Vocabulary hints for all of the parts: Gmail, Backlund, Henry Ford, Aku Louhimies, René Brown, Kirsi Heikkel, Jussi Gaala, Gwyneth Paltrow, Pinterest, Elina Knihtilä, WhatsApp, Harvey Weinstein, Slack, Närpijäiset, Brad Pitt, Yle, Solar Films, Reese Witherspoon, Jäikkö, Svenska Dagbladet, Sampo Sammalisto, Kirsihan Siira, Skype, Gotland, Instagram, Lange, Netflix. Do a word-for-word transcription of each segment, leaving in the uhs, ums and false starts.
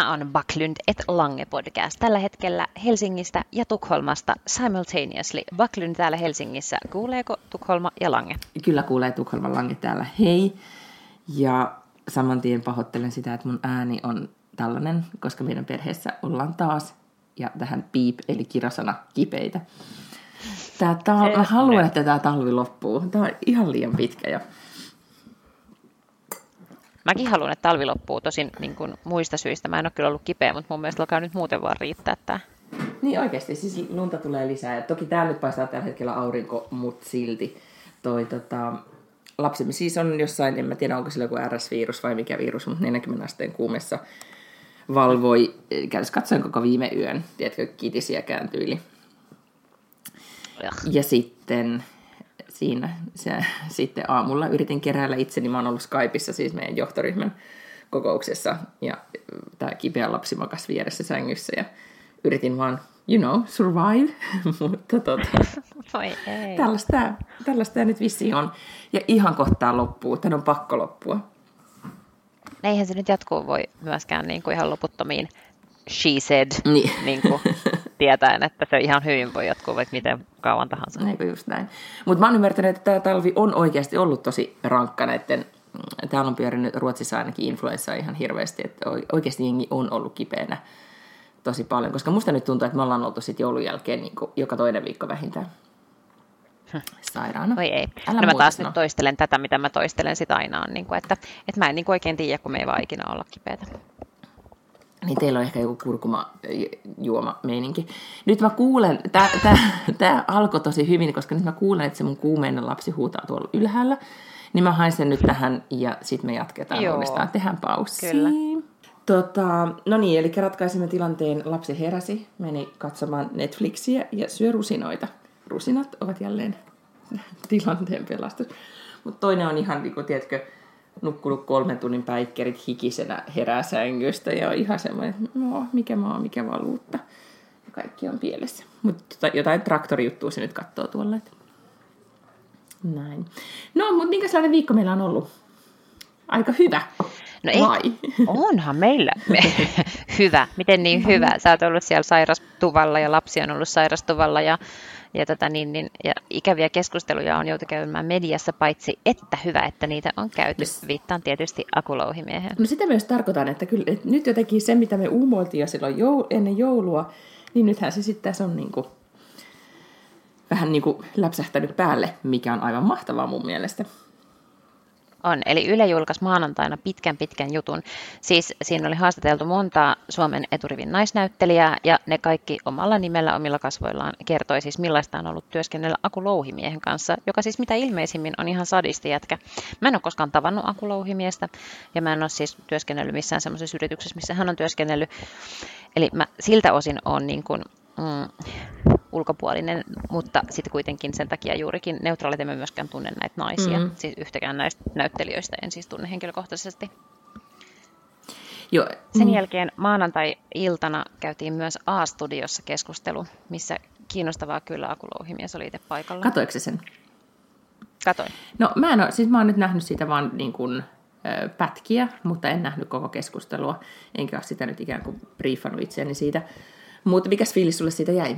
Tämä on Backlund et Lange podcast. Tällä hetkellä Helsingistä ja Tukholmasta simultaneously. Backlund täällä Helsingissä. Kuuleeko Tukholma ja Lange? Kyllä kuulee Tukholman Lange täällä. Hei. Ja saman tien pahoittelen sitä, että mun ääni on tällainen, koska meidän perheessä ollaan taas. Ja tähän piip, eli kirasana kipeitä. Tää tal- Mä haluan, että tämä talvi loppuu. Tämä on ihan liian pitkä jo. Mäkin haluan, että talvi loppuu tosin niin kuin muista syistä. Mä en ole kyllä ollut kipeä, mutta mun mielestä alkaa nyt muuten vaan riittää tämä. Niin oikeasti, siis lunta tulee lisää. Ja toki täällä nyt paistaa tällä hetkellä aurinko, mutta silti. Toi, tota, lapsemme siis on jossain, en mä tiedä onko sillä joku är äs-virus vai mikä virus, mutta neljäkymmentä asteen kuumessa valvoi. Käytös katsoin koko viime yön, tiedätkö, kitisiä kääntyili. Ja, ja sitten... Siinä se, sitten aamulla yritin keräillä itseni. Mä oon ollut Skypeissa, siis meidän johtoryhmän kokouksessa. Ja tää kipeä lapsi makasi vieressä sängyssä. Ja yritin vaan, you know, survive. Mutta tota, tällaista, tällaista nyt vissiin on. Ja ihan kohtaa loppuu. Tän on pakko loppua. Eihän se nyt jatkuu voi myöskään niin kuin ihan loputtomiin. She said, niin. Niin kuin, tietäen, että se ihan hyvin voi jatkuu vaikka miten kauan tahansa. Eikö just näin. Mutta mä oon ymmärtänyt, että tämä talvi on oikeasti ollut tosi rankka näiden, täällä on pyörinyt Ruotsissa ainakin influenssaa ihan hirveästi, että oikeasti jengi on ollut kipeänä tosi paljon, koska musta nyt tuntuu, että me ollaan oltu sitten joulun jälkeen niin kuin joka toinen viikko vähintään sairaana. Oi ei. Älä no mä taas sano. Nyt toistelen tätä, mitä mä toistelen sit aina on, niin kuin, että, että mä en niin kuin oikein tiedä, kun me ei vaan ikinä olla kipeätä. Niin teillä on ehkä joku kurkumajuoma-meininki. Nyt mä kuulen, tää, tää, tää alkoi tosi hyvin, koska nyt mä kuulen, että se mun kuumeinen lapsi huutaa tuolla ylhäällä. Niin mä haen sen nyt tähän ja sit me jatketaan uudestaan. Tehdään paussi. Kyllä. Tota, no niin, eli ratkaisimme tilanteen. Lapsi heräsi, meni katsomaan Netflixiä ja syö rusinoita. Rusinat ovat jälleen tilanteen pelastus. Mutta toinen on ihan, niin kuin, tiedätkö... nukkunut kolmen tunnin päikkerit hikisenä herää sängystä ja on ihan semmoinen, että no, mikä maa, mikä valuutta. Kaikki on pielessä. Mutta jotain traktorijuttua se nyt katsoo tuolla. Että... Näin. No, mutta minkälainen viikko meillä on ollut? Aika hyvä. No ei, vai? Onhan meillä. Hyvä. Miten niin hyvä? Sä oot ollut siellä sairastuvalla ja lapsi on ollut sairastuvalla ja... Ja, tota, niin, niin, ja ikäviä keskusteluja on joutu käymään mediassa, paitsi että hyvä, että niitä on käyty. Viittaan tietysti Aku Louhimieheen. No sitä myös tarkoitan, että, kyllä, että nyt jotenkin se, mitä me uumoiltiin jo silloin joul- ennen joulua, niin nythän se sitten tässä on niin kuin, vähän niin kuin läpsähtänyt päälle, mikä on aivan mahtavaa mun mielestä. On, eli Yle julkaisi maanantaina pitkän pitkän jutun. Siis siinä oli haastateltu montaa Suomen eturivin naisnäyttelijää, ja ne kaikki omalla nimellä, omilla kasvoillaan kertoi siis millaista on ollut työskennellä Aku Louhimiehen kanssa, joka siis mitä ilmeisimmin on ihan sadisti jätkä. Mä en ole koskaan tavannut Aku Louhimiestä, ja mä en ole siis työskennellyt missään semmoisessa yrityksessä, missä hän on työskennellyt. Eli mä siltä osin on niin kuin... Mm, ulkopuolinen, mutta sitten kuitenkin sen takia juurikin neutraalit emme myöskään tunne näitä naisia, mm-hmm. Siis yhtäkään näistä näyttelijöistä en siis tunne henkilökohtaisesti. Joo. Sen mm. jälkeen maanantai-iltana käytiin myös A-studiossa keskustelu, missä kiinnostavaa kyllä Aku Louhimies oli itse paikalla. Katoiko se sen? Katoin. No mä en ole, siis mä oon nyt nähnyt sitä vaan niin kuin pätkiä, mutta en nähnyt koko keskustelua, enkä ole sitä nyt ikään kuin briefannut itseäni siitä. Mutta mikäs fiilis sulle siitä jäi?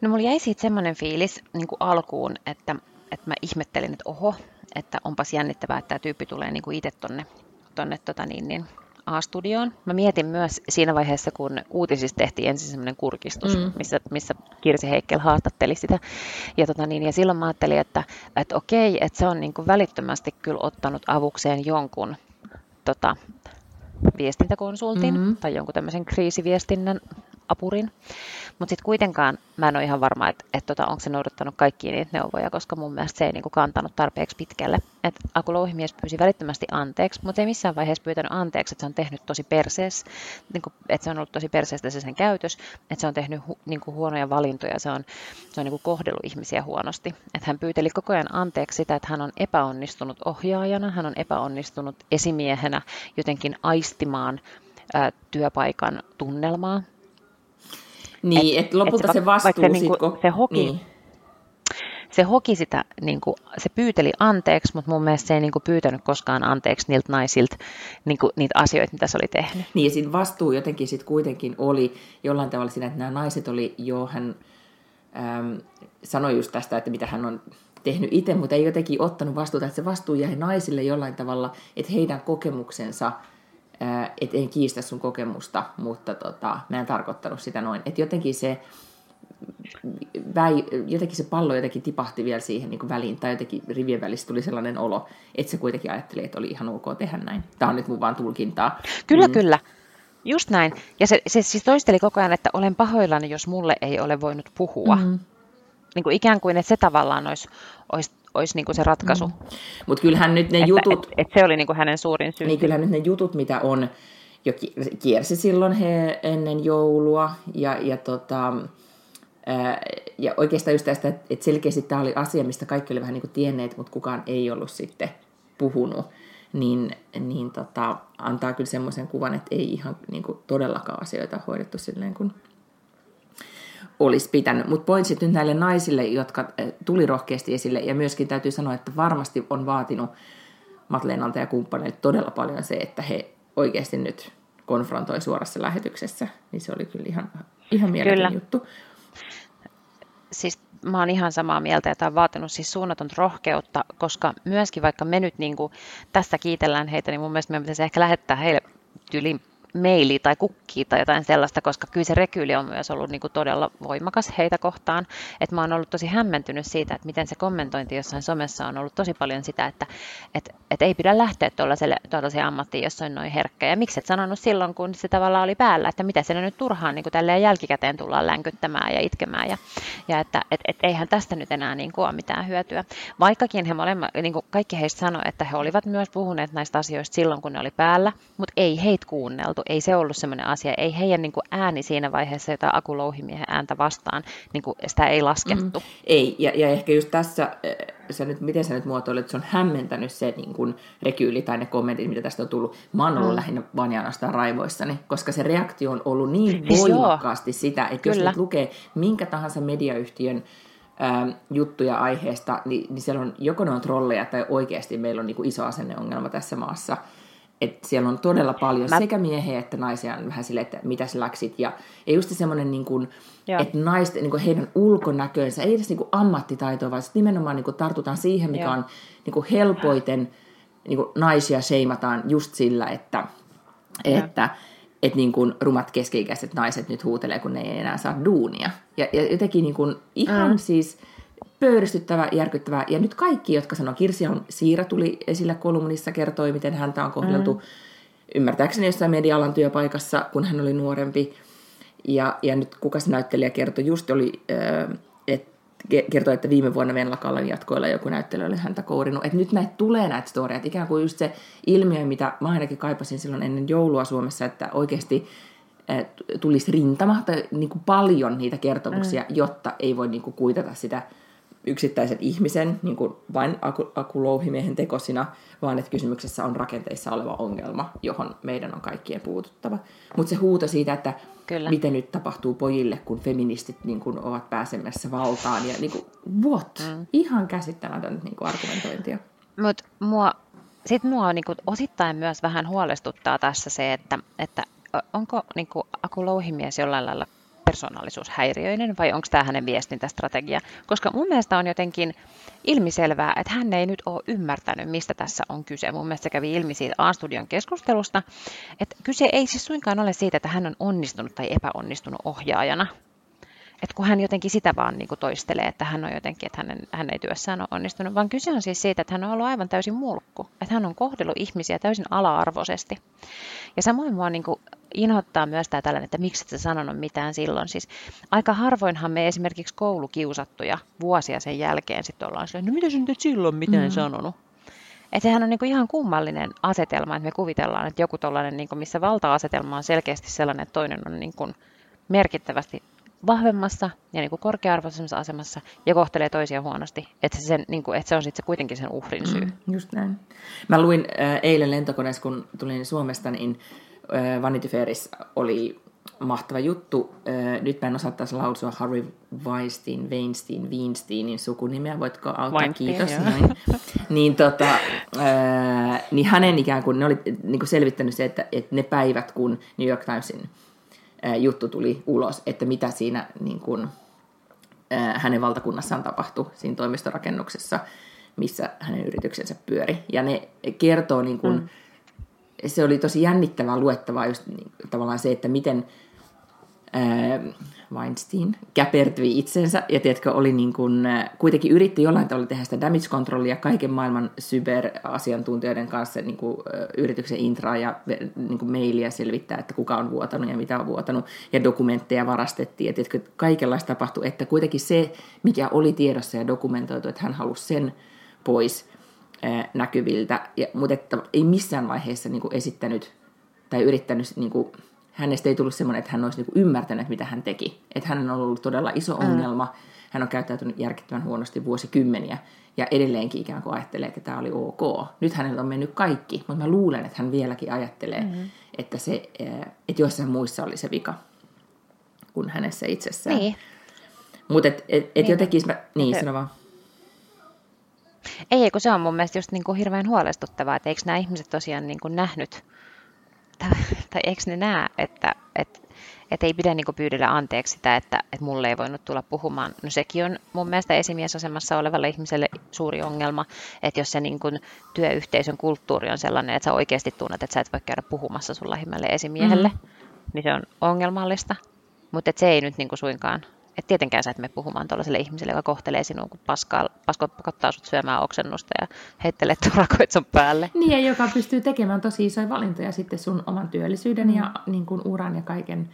No mulla jäi siitä semmoinen fiilis niin kuin alkuun, että, että mä ihmettelin, että oho, että onpas jännittävää, että tämä tyyppi tulee niin kuin itse tonne, tonne tota niin, niin, A-studioon. Mä mietin myös siinä vaiheessa, kun uutisissa tehtiin ensin semmoinen kurkistus, mm. missä, missä Kirsi Heikkel haastatteli sitä. Ja, tota niin, ja silloin mä ajattelin, että, että okei, että se on niin kuin välittömästi kyllä ottanut avukseen jonkun... Tota, viestintäkonsultin mm-hmm. tai jonkun tämmöisen kriisiviestinnän apurin. Mutta sitten kuitenkaan mä en ole ihan varma, että et tota, onko se noudattanut kaikkia niitä neuvoja, koska mun mielestä se ei niinku kantanut tarpeeksi pitkälle. Et Aku Louhimies pyysi välittömästi anteeksi, mutta ei missään vaiheessa pyytänyt anteeksi, että se on tehnyt tosi perseessä, niinku, että se on ollut tosi perseestä se sen käytös, että se on tehnyt hu, niinku, huonoja valintoja, se on, se on niinku, kohdellut ihmisiä huonosti. Et hän pyyteli koko ajan anteeksi sitä, että hän on epäonnistunut ohjaajana, hän on epäonnistunut esimiehenä jotenkin aistimaan ä, työpaikan tunnelmaa. Niin, että et lopulta et se, se vastuu... Se, niinku, ko- se hoki... Niin. se hoki sitä, niin kuin, se pyyteli anteeksi, mutta mun mielestä se ei niin kuin, pyytänyt koskaan anteeksi niiltä naisilta niin kuin, niitä asioita, mitä se oli tehnyt. Niin ja siinä vastuu jotenkin sitten kuitenkin oli jollain tavalla siinä, että nämä naiset oli jo, hän äm, sanoi just tästä, että mitä hän on tehnyt itse, mutta ei jotenkin ottanut vastuuta, että se vastuu jäi naisille jollain tavalla, että heidän kokemuksensa, ää, et en kiistä sun kokemusta, mutta tota, mä en tarkoittanut sitä noin. Että jotenkin se väi, jotenkin se pallo jotenkin tipahti vielä siihen niin kuin väliin, tai jotenkin rivien välissä tuli sellainen olo, että se kuitenkin ajatteli, että oli ihan ok tehdä näin. Tämä on nyt mun vaan tulkintaa. Kyllä, mm. kyllä. Just näin. Ja se, se siis toisteli koko ajan, että olen pahoillani, jos mulle ei ole voinut puhua. Mm. Niin kuin ikään kuin, että se tavallaan olisi, olisi, olisi niin kuin se ratkaisu. Mm. Mut kyllähän nyt ne että, jutut... Et, et se oli niin kuin hänen suurin syy. Niin kyllähän nyt ne jutut, mitä on, jo kiersi silloin he ennen joulua. Ja, ja, tota, ää, ja oikeastaan just tästä, että selkeästi tämä oli asia, mistä kaikki oli vähän niin kuin tienneet, mutta kukaan ei ollut sitten puhunut. Niin, niin tota, antaa kyllä semmoisen kuvan, että ei ihan niin kuin todellakaan asioita hoidettu silleen kuin... olisi pitänyt. Mutta pointsit nyt näille naisille, jotka tuli rohkeasti esille, ja myöskin täytyy sanoa, että varmasti on vaatinut Matleenalta ja kumppaneilta todella paljon se, että he oikeasti nyt konfrontoi suorassa lähetyksessä. Niin se oli kyllä ihan, ihan mieletön juttu. Siis mä oon ihan samaa mieltä, ja tää on vaatinut siis suunnatonta rohkeutta, koska myöskin vaikka me nyt niin kuin tässä kiitellään heitä, niin mun mielestä meidän pitäisi ehkä lähettää heille tyyliin meiliä tai kukkia tai jotain sellaista, koska kyllä se rekyyli on myös ollut niin kuin todella voimakas heitä kohtaan. Et mä oon ollut tosi hämmentynyt siitä, että miten se kommentointi jossain somessa on ollut tosi paljon sitä, että et, et ei pidä lähteä tuollaiseen ammattiin, jos on noin herkkä. Ja miksi et sanonut silloin, kun se tavallaan oli päällä, että mitä siellä nyt turhaan niin kuin tälleen jälkikäteen tullaan länkyttämään ja itkemään. Ja, ja että et, et eihän tästä nyt enää niin kuin ole mitään hyötyä. Vaikkakin he molemmat, niin kuin kaikki heistä sanoi, että he olivat myös puhuneet näistä asioista silloin, kun ne oli päällä, mutta ei heitä kuunneltu. Ei se ollut semmoinen asia, ei heidän niin kuin ääni siinä vaiheessa, jota Aku Louhimiehen ääntä vastaan, niin kuin sitä ei laskettu. Mm, ei, ja, ja ehkä just tässä, sä nyt, miten sä nyt muotoilet, se on hämmentänyt se niin kuin rekyyli tai ne kommentit, mitä tästä on tullut. Mä oon ollut mm. lähinnä vaan ja ainoastaan raivoissani, koska se reaktio on ollut niin voimakkaasti sitä, että Kyllä. jos nyt lukee minkä tahansa mediayhtiön ää, juttuja aiheesta, niin, niin siellä on joko ne on trolleja tai oikeasti meillä on niin kuin iso asenneongelma tässä maassa. Et siellä on todella paljon Mä... sekä miehiä että naisia on vähän silleen, että mitä sä läksit. Ja, ja just semmoinen, niin kuin, että naisten, niin kuin heidän ulkonäköönsä, ei edes niin kuin ammattitaitoa, vaan nimenomaan niin kuin tartutaan siihen, mikä Joo. on niin kuin helpoiten, niin kuin naisia seimataan just sillä, että, että et niin kuin rumat keski-ikäiset naiset nyt huutelee, kun ne ei enää saa duunia. Ja, ja jotenkin niin kuin ihan mm. siis... pöyristyttävää, järkyttävää. Ja nyt kaikki, jotka sanoo, Kirsihan Siira tuli esille kolumnissa, kertoi, miten häntä on kohdeltu mm. ymmärtääkseni jossain media-alan työpaikassa, kun hän oli nuorempi. Ja, ja nyt kukas näyttelijä kertoi, just oli, et, kertoi, että viime vuonna Venlakallan jatkoilla joku näyttelijä oli häntä kourinut. Että nyt näitä tulee näitä storia. Ikään kuin just se ilmiö, mitä mä ainakin kaipasin silloin ennen joulua Suomessa, että oikeasti tulisi rintama tai niin kuin paljon niitä kertomuksia, mm. jotta ei voi niin kuin kuitata sitä yksittäisen ihmisen, niin kuin vain Aku, Aku Louhimiehen tekosina, vaan että kysymyksessä on rakenteissa oleva ongelma, johon meidän on kaikkien puututtava. Mutta se huuto siitä, että Kyllä. miten nyt tapahtuu pojille, kun feministit niin kuin, ovat pääsemässä valtaan, ja niin kuin, what? Mm. Ihan käsittämätön niin kuin argumentointia. Mut mua, sit mua niin kuin osittain myös vähän huolestuttaa tässä se, että, että onko niin kuin Aku Louhimies jollain lailla persoonallisuushäiriöinen vai onko tämä hänen viestintästrategia? Koska mun mielestä on jotenkin ilmiselvää, että hän ei nyt ole ymmärtänyt, mistä tässä on kyse. Mun mielestä se kävi ilmi siitä A-studion keskustelusta, että kyse ei siis suinkaan ole siitä, että hän on onnistunut tai epäonnistunut ohjaajana. Että kun hän jotenkin sitä vaan niin kuin toistelee, että hän on jotenkin, että hänen, hän ei työssään ole onnistunut, vaan kyse on siis siitä, että hän on ollut aivan täysin mulkku. Että hän on kohdellut ihmisiä täysin ala-arvoisesti. Ja samoin mua niin kuin inhottaa myös tämä tällainen, että miksi et sä sanonut mitään silloin. Siis aika harvoinhan me esimerkiksi koulukiusattuja vuosia sen jälkeen sitten ollaan silleen, no mitä sä nyt silloin mitään mm-hmm. sanonut? Että sehän on niin kuin ihan kummallinen asetelma, että me kuvitellaan, että joku tollainen, niin kuin missä valta-asetelma on selkeästi sellainen, että toinen on niin kuin merkittävästi vahvemmassa ja niin kuin korkea-arvoisemmassa asemassa ja kohtelee toisia huonosti. Että se, sen, niin kuin, että se on sitten kuitenkin sen uhrin syy. Mm, just näin. Mä luin äh, eilen lentokoneessa, kun tulin Suomesta, niin Vanity Fairissä oli mahtava juttu. Nyt mä en osaa taas lausua Harvey Weinstein, Weinstein, Weinsteinin sukunimeä, voitko auttaa? Vainti, kiitos. Niin, tota, niin hänen ikään kuin, ne oli niin kuin selvittänyt se, että, että ne päivät, kun New York Timesin juttu tuli ulos, että mitä siinä niin kuin, hänen valtakunnassaan tapahtui siinä toimistorakennuksessa, missä hänen yrityksensä pyöri. Ja ne kertoo niin kuin, mm. se oli tosi jännittävää luettavaa just niin, tavallaan se, että miten ää, Weinstein käpertyi itsensä ja tiedätkö, oli niin kuin, ä, kuitenkin yritti jollain tavalla tehdä sitä damage controlia kaiken maailman cyberasiantuntijoiden kanssa niin kuin, ä, yrityksen intraa ja niin kuin mailia selvittää, että kuka on vuotanut ja mitä on vuotanut ja dokumentteja varastettiin ja tiedätkö, kaikenlaista tapahtui, että kuitenkin se, mikä oli tiedossa ja dokumentoitu, että hän halusi sen pois näkyviltä, ja, mutta että ei missään vaiheessa niin kuin esittänyt tai yrittänyt, niin kuin, hänestä ei tullut semmoinen, että hän olisi niin kuin ymmärtänyt, mitä hän teki. Että hän on ollut todella iso ongelma, hän on käyttäytynyt järkyttävän huonosti vuosikymmeniä, ja edelleenkin ikään kuin ajattelee, että tämä oli ok. Nyt hänellä on mennyt kaikki, mutta mä luulen, että hän vieläkin ajattelee, mm-hmm. että, se, että joissain muissa oli se vika kuin hänessä itsessään. Niin. Mutta et, et, et niin. jotenkin, mä, niin sano vaan. Ei, kun se on mun mielestä just niin kuin hirveän huolestuttavaa, että eikö nämä ihmiset tosiaan niin kuin nähnyt, tai, tai eikö ne näe, että et, et ei pidä niin kuin pyydellä anteeksi sitä, että et mulle ei voinut tulla puhumaan. No sekin on mun mielestä esimiesasemassa olevalle ihmiselle suuri ongelma, että jos se niin kuin työyhteisön kulttuuri on sellainen, että sä oikeasti tunnet, että sä et voi käydä puhumassa sun lähimmälle esimiehelle, mm. niin se on ongelmallista, mutta se ei nyt niin kuin suinkaan. Että tietenkään sä et mene puhumaan tuollaiselle ihmiselle, joka kohtelee sinua, kun paskaa, pasko, pakottaa sut syömään oksennusta ja heittelee turakoit sun päälle. Niin, ja joka pystyy tekemään tosi isoja valintoja sitten sun oman työllisyyden ja niin kuin uran ja kaiken,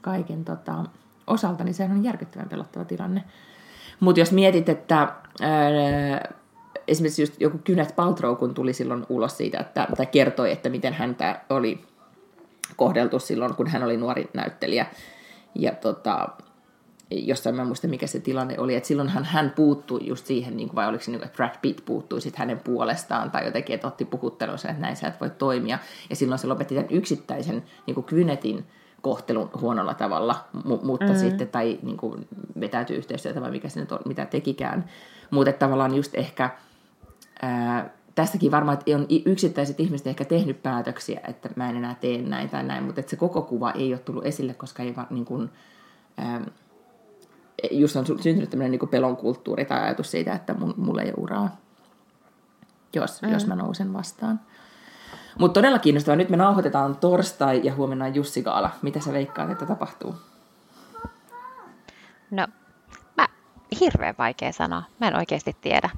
kaiken tota, osalta, niin sehän on järkyttävän pelottava tilanne. Mutta jos mietit, että ää, esimerkiksi just joku Gwyneth Paltrow, kun tuli silloin ulos siitä, että, tai kertoi, että miten häntä oli kohdeltu silloin, kun hän oli nuori näyttelijä, ja tota... jossain mä en muista, mikä se tilanne oli, että silloinhan hän puuttui just siihen, niin kuin, vai oliko se niin kuin, että Brad Pitt puuttui sitten hänen puolestaan, tai jotenkin, että otti puhuttelunsa, että näin sä et voi toimia, ja silloin se lopetti tämän yksittäisen niin kuin Gwynethin kohtelun huonolla tavalla, M- mutta mm-hmm. sitten, tai niin kuin, vetäytyi yhteistyötä, vai mikä se nyt on, mitä tekikään, mutta tavallaan just ehkä, ää, tässäkin varmaan, että on yksittäiset ihmiset ehkä tehnyt päätöksiä, että mä en enää tee näin tai näin, mutta että se koko kuva ei ole tullut esille, koska ei vaan niin kuin, ää, just on syntynyt tämmöinen niin kuin pelon kulttuuri tai ajatus siitä, että mun, mulla ei ole uraa, jos, mm. jos mä nousen vastaan. Mutta todella kiinnostavaa. Nyt me nauhoitetaan torstai ja huomenna on Jussi Gaala. Mitä sä veikkaat, että tapahtuu? No, mä, hirveän vaikea sanoa. Mä en oikeasti tiedä.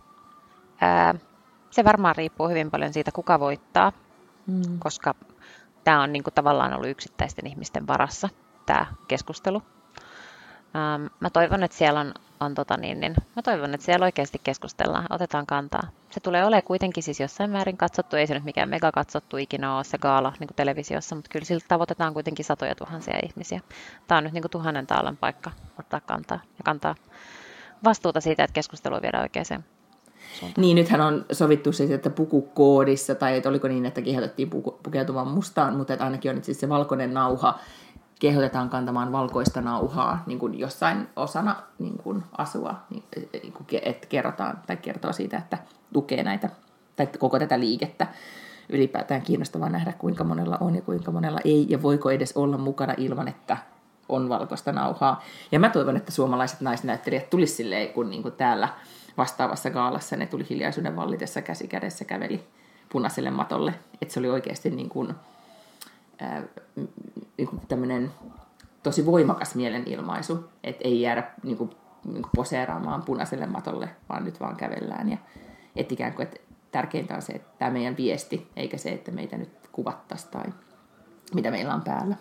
Öö, se varmaan riippuu hyvin paljon siitä, kuka voittaa, mm. koska tää on niin kuin tavallaan ollut yksittäisten ihmisten varassa, tää keskustelu. Um, mä toivon, että siellä on, on tota niin, niin mä toivon, että siellä oikeasti keskustellaan, otetaan kantaa. Se tulee olemaan kuitenkin siis jossain määrin katsottu, ei se nyt mikään mega katsottu ikinä ole se gaala niin kuin televisiossa, mutta kyllä siltä tavoitetaan kuitenkin satoja tuhansia ihmisiä. Tämä on nyt niin kuin tuhannen taalan paikka ottaa kantaa ja kantaa vastuuta siitä, että keskustelua viedään oikeaan suuntaan. Niin, nythän on sovittu siis, että pukukoodissa, tai et oliko niin, että kehotettiin puku, pukeutumaan mustaan, mutta ainakin on nyt siis se valkoinen nauha, kehotetaan kantamaan valkoista nauhaa niin kuin jossain osana niin kuin asua, niin kuin, että kerrotaan tai kertoo siitä, että tukee näitä, tai koko tätä liikettä. Ylipäätään kiinnostavaa nähdä, kuinka monella on ja kuinka monella ei, ja voiko edes olla mukana ilman, että on valkoista nauhaa. Ja mä toivon, että suomalaiset naisnäyttelijät tulisi silleen, kun niin kuin täällä vastaavassa gaalassa ne tuli hiljaisuuden vallitessa käsi kädessä käveli punaiselle matolle, että se oli oikeasti niin kuin tämmöinen tosi voimakas mielenilmaisu, että ei jäädä niin kuin, niin kuin poseeraamaan punaiselle matolle, vaan nyt vaan kävellään. Ja, et ikään kuin, että tärkeintä on se, että tämä meidän viesti, eikä se, että meitä nyt kuvattaisiin tai mitä meillä on päällä.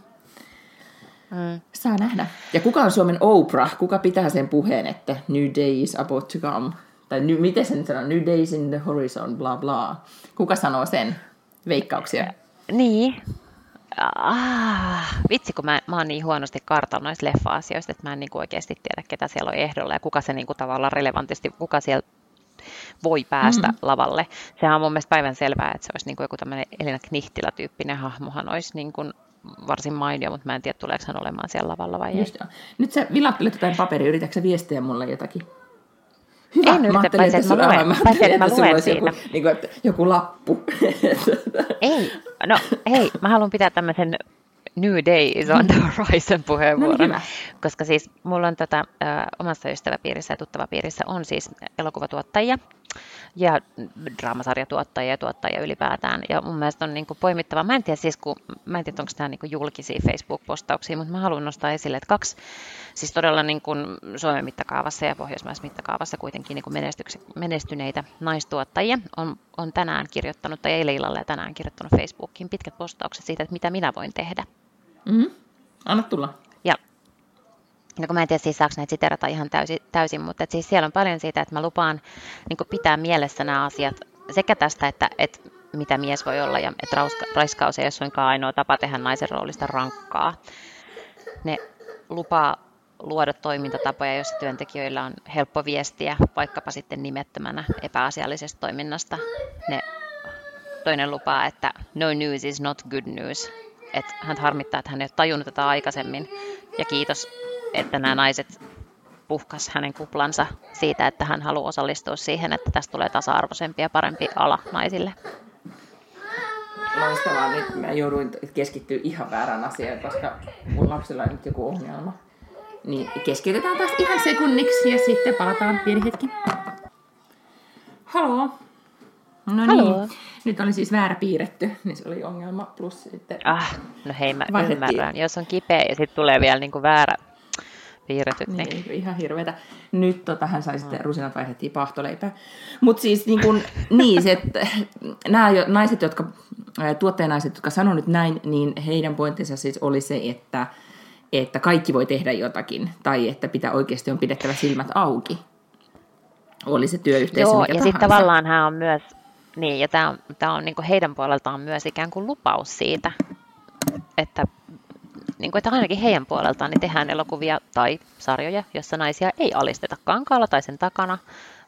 Mm. Saa nähdä. Ja kuka on Suomen Oprah? Kuka pitää sen puheen, että New Day is about to come? Tai ny, miten se nyt sanoo? New Day is in the horizon, bla bla. Kuka sanoo sen? Veikkauksia? Niin. Ah, vitsi, kun mä, mä oon niin huonosti kartalla noista leffa-asioista, että mä en niinku oikeasti tiedä, ketä siellä on ehdolla ja kuka se niinku tavallaan relevantisti, kuka siellä voi päästä mm-hmm. lavalle. Sehän on mun mielestä päivänselvää, että se olisi niinku joku tämmöinen Elina Knihtilä-tyyppinen hahmohan olisi niinku varsin mainio, mutta mä en tiedä, tuleeko hän olemaan siellä lavalla vai just ei. Jo. Nyt sä vilattelet jotain paperia, yritätkö sä viestiä mulle jotakin? Hyvä, en yritä, paitsi että mä luen, paitsi että mä luen siinä. Joku, niin kuin, joku lappu. Ei, no hei, mä haluan pitää tämmöisen New Day is on the Horizon -puheenvuoron, no, koska siis mulla on tota, ö, omassa ystäväpiirissä ja tuttavapiirissä on siis elokuvatuottajia ja draamasarjatuottajia ja tuottajia ylipäätään. Ja mun mielestä on niinku poimittava, mä en tiedä, siis, kun, mä en tiedä onko nämä niinku julkisia Facebook-postauksia, mutta mä haluan nostaa esille, että kaksi siis todella niinku Suomen mittakaavassa ja Pohjoismaissa mittakaavassa kuitenkin niinku menestyneitä naistuottajia on, on tänään kirjoittanut, tai eilen illalla ja tänään kirjoittanut Facebookiin pitkät postaukset siitä, että mitä minä voin tehdä. Mm-hmm. Anna tulla. Ja no, kun mä en tiedä, siis saako näitä siterata ihan täysin, täysin mutta siis siellä on paljon siitä, että mä lupaan niin kuin pitää mielessä nämä asiat sekä tästä, että, että mitä mies voi olla, ja että rauska, raiskaus ei ole suinkaan ainoa tapa tehdä naisen roolista rankkaa. Ne lupaa luoda toimintatapoja, joissa työntekijöillä on helppo viestiä, vaikkapa sitten nimettömänä epäasiallisesta toiminnasta. Ne, toinen lupaa, että no news is not good news. Että hän harmittaa, että hän ei ole tajunnut tätä aikaisemmin. Ja kiitos, että nämä naiset puhkas hänen kuplansa siitä, että hän haluaa osallistua siihen, että tästä tulee tasa-arvoisempi ja parempi ala naisille. Loistavaa. Nyt mä jouduin keskittyä ihan väärään asiaan, koska mun lapsilla on nyt joku ongelma. Niin keskitytään taas ihan sekunniksi ja sitten palataan pieni hetki. Haloo. No Haloo. Niin. Nyt oli siis väärä piirretty, niin se oli ongelma. Plus sitten ah, no hei, mä vaihdettiin. Ymmärrän. Jos on kipeä ja sitten tulee vielä niin kuin väärä piirretyt. Niin, niin. Ihan hirveetä. Nyt tota, hän sai sitten, rusinat vaihdettiin paahtoleipää. Mutta siis niin kun, niin, se, nämä naiset, jotka, tuottajanaiset, jotka sanoo nyt näin, niin heidän pointtinsa siis oli se, että että kaikki voi tehdä jotakin, tai että pitää oikeasti on pidettävä silmät auki. Oli se työyhteisö mikä tahansa. Joo, ja sitten tavallaan hän on myös, niin, ja tämä on, tää on niinku heidän puoleltaan myös ikään kuin lupaus siitä, että, niinku, että ainakin heidän puoleltaan niin tehdään elokuvia tai sarjoja, jossa naisia ei alisteta kankaalla tai sen takana,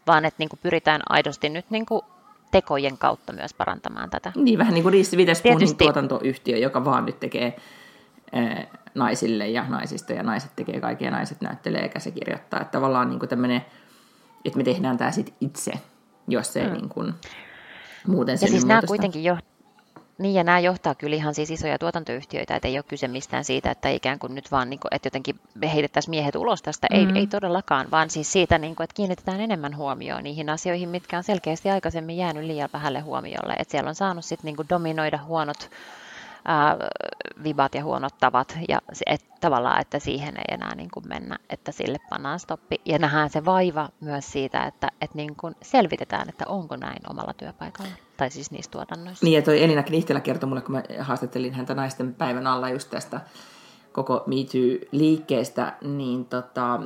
vaan että niinku pyritään aidosti nyt niinku tekojen kautta myös parantamaan tätä. Niin, vähän niin kuin Reese Witherspoon tuotantoyhtiö, joka vaan nyt tekee naisille ja naisista, ja naiset tekee kaikkea, naiset näyttelee eikä se kirjoittaa. Että tavallaan niin kuin tämmöinen, että me tehdään tämä sit itse, jos ei mm. niin kuin muuten synny siis muutosta. Niin, ja nämä johtaa kyllä ihan siis isoja tuotantoyhtiöitä, että ei ole kyse mistään siitä, että ikään kuin nyt vaan, niin kuin, että jotenkin heitettäisiin miehet ulos tästä, ei, mm. ei todellakaan, vaan siis siitä, niin kuin, että kiinnitetään enemmän huomioon niihin asioihin, mitkä on selkeästi aikaisemmin jäänyt liian vähälle huomiolle, että siellä on saanut sitten niin kuin dominoida huonot vibat ja huonot tavat, ja et, tavallaan, että siihen ei enää niin kuin mennä, että sille pannaan stoppi. Ja nähdään se vaiva myös siitä, että et niin kuin selvitetään, että onko näin omalla työpaikalla, tai siis niissä tuotannoissa. Niin, ja toi Elina Knihtilä kertoi mulle, kun mä haastattelin häntä naisten päivän alla just tästä koko Me Too-liikkeestä, niin tota,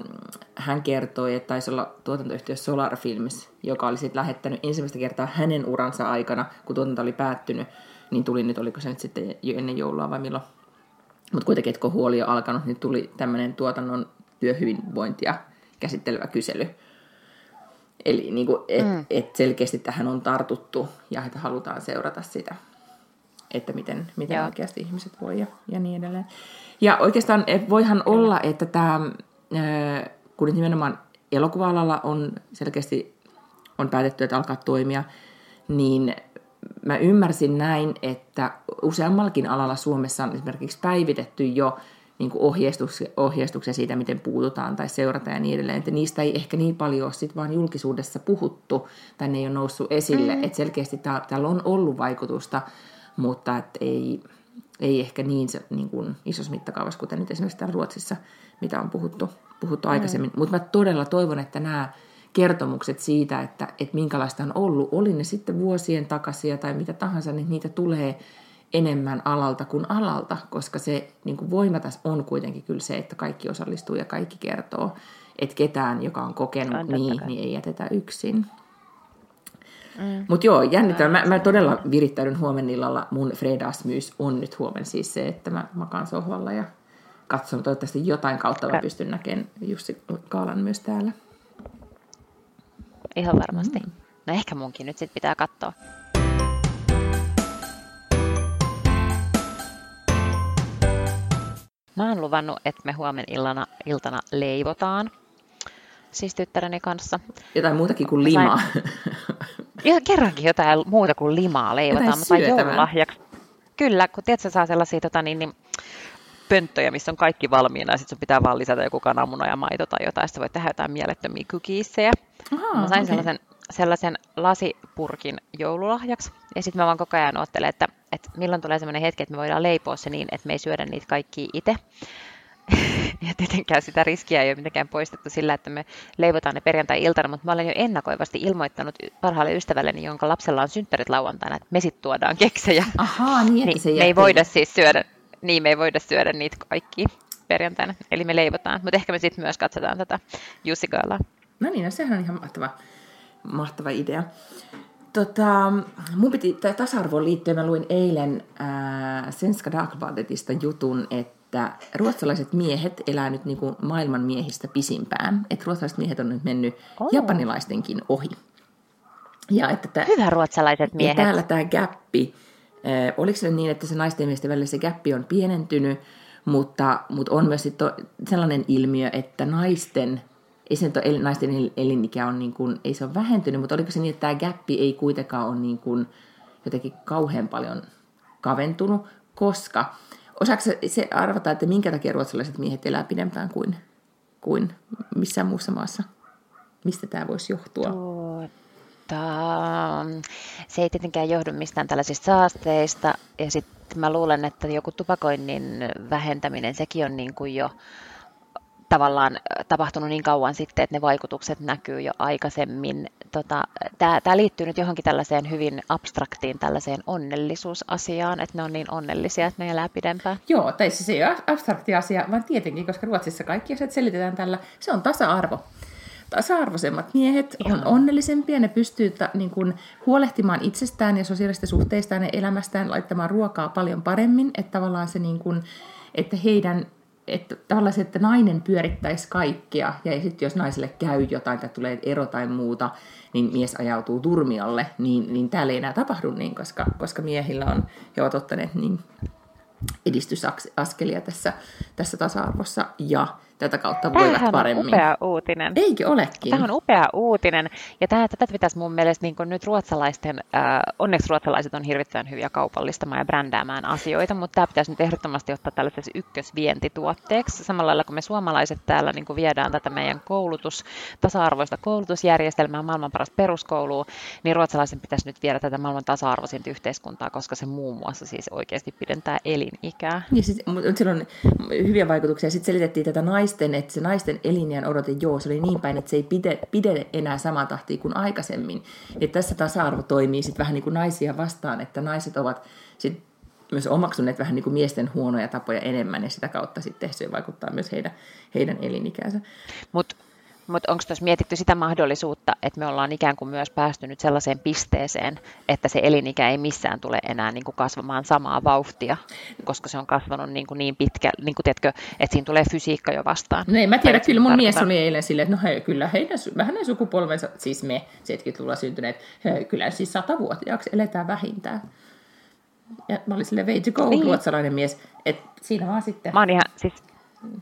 hän kertoi, että taisi olla tuotantoyhtiö Solar Films, joka oli sitten lähettänyt ensimmäistä kertaa hänen uransa aikana, kun tuotanto oli päättynyt, niin tuli nyt, oliko se nyt sitten jo ennen joulua vai milloin, mutta kuitenkin, kun huoli on alkanut, niin tuli tämmöinen tuotannon työhyvinvointia käsittelevä kysely. Eli niin kuin, et, mm. et selkeästi tähän on tartuttu ja että halutaan seurata sitä, että miten, miten oikeasti ihmiset voi ja, ja niin edelleen. Ja oikeastaan voihan olla, että tämä, kun nyt nimenomaan elokuva-alalla on selkeästi on päätetty, että alkaa toimia, niin mä ymmärsin näin, että useammallakin alalla Suomessa on esimerkiksi päivitetty jo niin kuin ohjeistuksia, ohjeistuksia siitä, miten puututaan tai seurataan ja niin edelleen. Että niistä ei ehkä niin paljon ole sit vaan julkisuudessa puhuttu tai ne ei ole noussut esille. Mm. Että selkeästi tää, täällä on ollut vaikutusta, mutta et ei, ei ehkä niin, se, niin kuin isossa mittakaavassa, kuten nyt esimerkiksi täällä Ruotsissa, mitä on puhuttu, puhuttu mm. aikaisemmin. Mutta mä todella toivon, että nämä kertomukset siitä, että, että minkälaista on ollut, oli ne sitten vuosien takaisia tai mitä tahansa, niin niitä tulee enemmän alalta kuin alalta, koska se niin kuin voima tässä on kuitenkin kyllä se, että kaikki osallistuu ja kaikki kertoo, että ketään, joka on kokenut niin, niin ei jätetä yksin. Mm. Mutta joo, jännittävää. Mä, mä todella virittäydyn huomen illalla. Mun fredagsmys on nyt huomen siis se, että mä makaan sohvalla ja katson toivottavasti jotain kautta, mä pystyn näkemään Jussi Kaalan myös täällä. Ihan varmasti. Mm. No ehkä munkin nyt sit pitää katsoa. Mä oon luvannut, että me huomenna illana, iltana leivotaan, siis tyttäreni kanssa. Jotain muutakin kuin limaa. Sain... Kerrankin jotain muuta kuin limaa leivotaan. Mä sain joululahjaksi. Kyllä, kun tiedät, sä saa sellaisia tota, niin, niin, pönttöjä, missä on kaikki valmiina, ja sitten sun pitää vaan lisätä joku kananmuna ja maito tai jotain, ja sitten voit tehdä jotain mielettömiä cookiesseja. Mä sain okay. sellaisen... sellaisen lasipurkin joululahjaksi. Ja sitten mä vaan koko ajan oottelen, että, että milloin tulee sellainen hetki, että me voidaan leipoa se niin, että me ei syödä niitä kaikkia itse. Ja tietenkään sitä riskiä ei ole mitenkään poistettu sillä, että me leivotaan ne perjantai-iltana, mutta mä olen jo ennakoivasti ilmoittanut parhaalle ystävälleni, jonka lapsella on synttärit lauantaina, että me sitten tuodaan keksejä. Ahaa, niin, niin se me ei voida siis syödä, niin me ei voida syödä niitä kaikkia perjantaina. Eli me leivotaan, mutta ehkä me sitten myös katsotaan tätä Jussi-gaalaa. No niin, no sehän on ihan mahtavaa. Mahtava idea. Tota, mun piti tasa-arvoon liittyen, mä luin eilen ää, Svenska Dagbladetista jutun, että ruotsalaiset miehet elää nyt niinku maailman miehistä pisimpään. Että ruotsalaiset miehet on nyt mennyt oh. japanilaistenkin ohi. Ja että tää, hyvä ruotsalaiset miehet. Ja täällä tämä gäppi, ää, oliko se niin, että se naisten ja miesten välillä se gäppi on pienentynyt, mutta, mutta on myös to, sellainen ilmiö, että naisten... Ei se nyt naisten elinikä on niin kuin, ei se ole vähentynyt, mutta oliko se niin, että tämä gäppi ei kuitenkaan ole niin kuin jotenkin kauhean paljon kaventunut, koska osaako se, se arvata, että minkä takia ruotsalaiset miehet elää pidempään kuin, kuin missään muussa maassa? Mistä tämä voisi johtua? Tuota, se ei tietenkään johdu mistään tällaisista saasteista, ja sitten mä luulen, että joku tupakoinnin vähentäminen, sekin on niin kuin jo... tavallaan tapahtunut niin kauan sitten, että ne vaikutukset näkyy jo aikaisemmin. Tota, tämä liittyy nyt johonkin tällaiseen hyvin abstraktiin tällaiseen onnellisuusasiaan, että ne on niin onnellisia, että ne elää pidempään. Joo, tai siis ei ole abstrakti asia, vaan tietenkin, koska Ruotsissa kaikki asiat selitetään tällä. Se on tasa-arvo. Tasa-arvoisemmat miehet on onnellisempia, ne pystyy ta, niin kun, huolehtimaan itsestään ja sosiaalista suhteistaan ja elämästään, laittamaan ruokaa paljon paremmin, että tavallaan se, niin kun, että heidän... Että tavallaan se, että nainen pyörittäisi kaikkea, ja sitten jos naiselle käy jotain tai tulee ero tai muuta, niin mies ajautuu turmiolle, niin, niin täällä ei enää tapahdu niin, koska, koska miehillä on, he ovat ottaneet niin edistysaskelia tässä, tässä tasa-arvossa, ja tätä kautta voivat paremmin. Tämähän on upea uutinen. Eikö olekin? Tämä on upea uutinen, ja tämä, tätä pitäisi mun mielestä niin kuin nyt ruotsalaisten, äh, onneksi ruotsalaiset on hirvittävän hyviä kaupallistamaan ja brändäämään asioita, mutta tämä pitäisi nyt ehdottomasti ottaa tällaiseksi ykkösvientituotteeksi, samalla lailla kun me suomalaiset täällä niin kuin viedään tätä meidän koulutus, tasa-arvoista koulutusjärjestelmää, maailman paras peruskoulua, niin ruotsalaisen pitäisi nyt viedä tätä maailman tasa-arvoisinta yhteiskuntaa, koska se muun muassa siis oikeasti pidentää elinikää. Ja siis, mutta sillä on hyviä vaikutuksia, sitten selitettiin tätä naista, että se naisten eliniän odote, joo, se oli niin päin, että se ei pide, pide enää samaa tahtia kuin aikaisemmin. Ja tässä tasa-arvo toimii sitten vähän niin kuin naisia vastaan, että naiset ovat sit myös omaksuneet vähän niin kuin miesten huonoja tapoja enemmän, ja sitä kautta sitten se vaikuttaa myös heidän, heidän elinikäänsä. Mut Mutta onko tuossa mietitty sitä mahdollisuutta, että me ollaan ikään kuin myös päästy nyt sellaiseen pisteeseen, että se elinikä ei missään tule enää niin kuin kasvamaan samaa vauhtia, koska se on kasvanut niin, kuin niin pitkä, niin kuin tiedätkö, että siinä tulee fysiikka jo vastaan. No ei, mä tiedän, kyllä mun mies oli eilen silleen, että no hei, kyllä heidän, vähän ne sukupolvensa, siis me seitsemänkymmentäluvulla syntyneet, hei, kyllä siis satavuotiaaksi eletään vähintään. Ja mä olin silleen way to go, niin. Ruotsalainen mies, että siinä vaan sitten. Mä oon ihan, siis...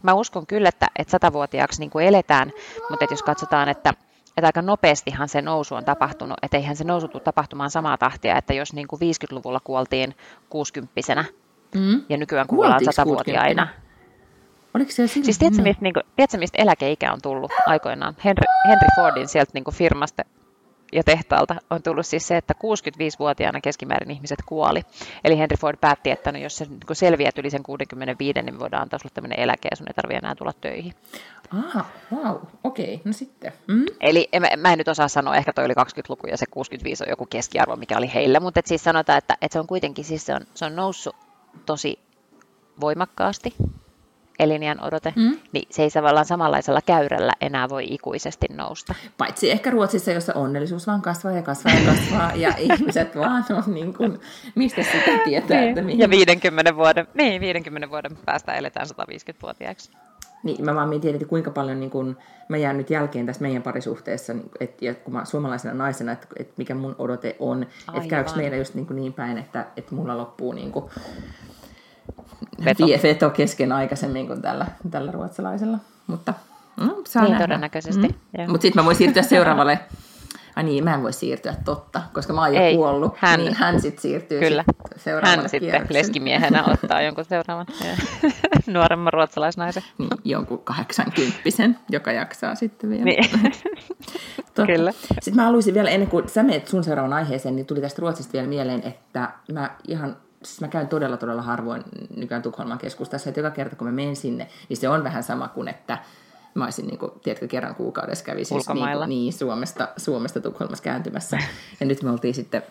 Mä uskon kyllä, että, että satavuotiaaksi niin kuin eletään, mutta että jos katsotaan, että, että aika nopeastihan se nousu on tapahtunut, että eihän se nousu tule tapahtumaan samaa tahtia, että jos niin kuin viisikymmentäluvulla kuoltiin kuusikymppisenä mm. ja nykyään kuollaan satavuotiaina. Oliko se siinä? Siis tiedätkö, mistä, niin kuin, tiedätkö, mistä eläkeikä on tullut aikoinaan? Henry, Henry Fordin sieltä niin kuin firmasta ja tehtaalta on tullut siis se, että kuusikymmentäviisivuotiaana keskimäärin ihmiset kuoli. Eli Henry Ford päätti, että no jos se selviät yli sen kuusikymmentäviisi, niin me voidaan antaa sulle tämmöinen eläke, ja sun ei tarvitse enää tulla töihin. Aha, wow, okei, okay. No sitten. Mm. Eli en, mä en nyt osaa sanoa, ehkä toi oli kaksikymmentäluku ja se kuusikymmentäviisi on joku keskiarvo, mikä oli heillä, mutta et siis sanotaan, että, että se on kuitenkin siis se on, se on noussut tosi voimakkaasti. Eliniän odote, mm. niin se ei tavallaan samanlaisella käyrällä enää voi ikuisesti nousta. Paitsi ehkä Ruotsissa, jossa onnellisuus vaan kasvaa ja kasvaa ja kasvaa, ja ihmiset vaan on niin kuin, mistä sitä tietää, niin. Että mihin... Ja viidenkymmenen vuoden, niin, viidenkymmenen vuoden päästä eletään sataviisikymmentävuotiaaksi. Niin, mä vaan mietin, että kuinka paljon niin kun, mä jään nyt jälkeen tässä meidän parisuhteessa, että, että kun mä suomalaisena naisena, että, että mikä mun odote on, aivan. Että käykö meillä just niin, niin päin, että, että mulla loppuu... Niin kun, veto. Veto kesken aikaisemmin kuin tällä, tällä ruotsalaisella, mutta mm, saa niin nähdä. Todennäköisesti. Mm. Mutta sitten mä voin siirtyä seuraavalle. Ai niin, mä en voi siirtyä totta, koska mä oon jo Ei, kuollut, hän, niin hän sitten siirtyy kyllä, sit seuraavalle hän sitten leskimiehenä ottaa jonkun seuraavan nuoremman ruotsalaisnaisen. Niin, jonkun kahdeksankymppisen, joka jaksaa sitten vielä. Niin. Kyllä. Sitten mä haluaisin vielä, ennen kuin sä menet sun seuraavan aiheeseen, niin tuli tästä Ruotsista vielä mieleen, että mä ihan... Siis mä käyn todella, todella harvoin nykyään Tukholman keskustassa, että joka kerta kun mä menen sinne, niin se on vähän sama kuin, että mä olisin, niin kuin, tiedätkö, kerran kuukaudessa kävisin niin, niin, Suomesta, Suomesta Tukholmassa kääntymässä. Ja nyt me oltiin sitten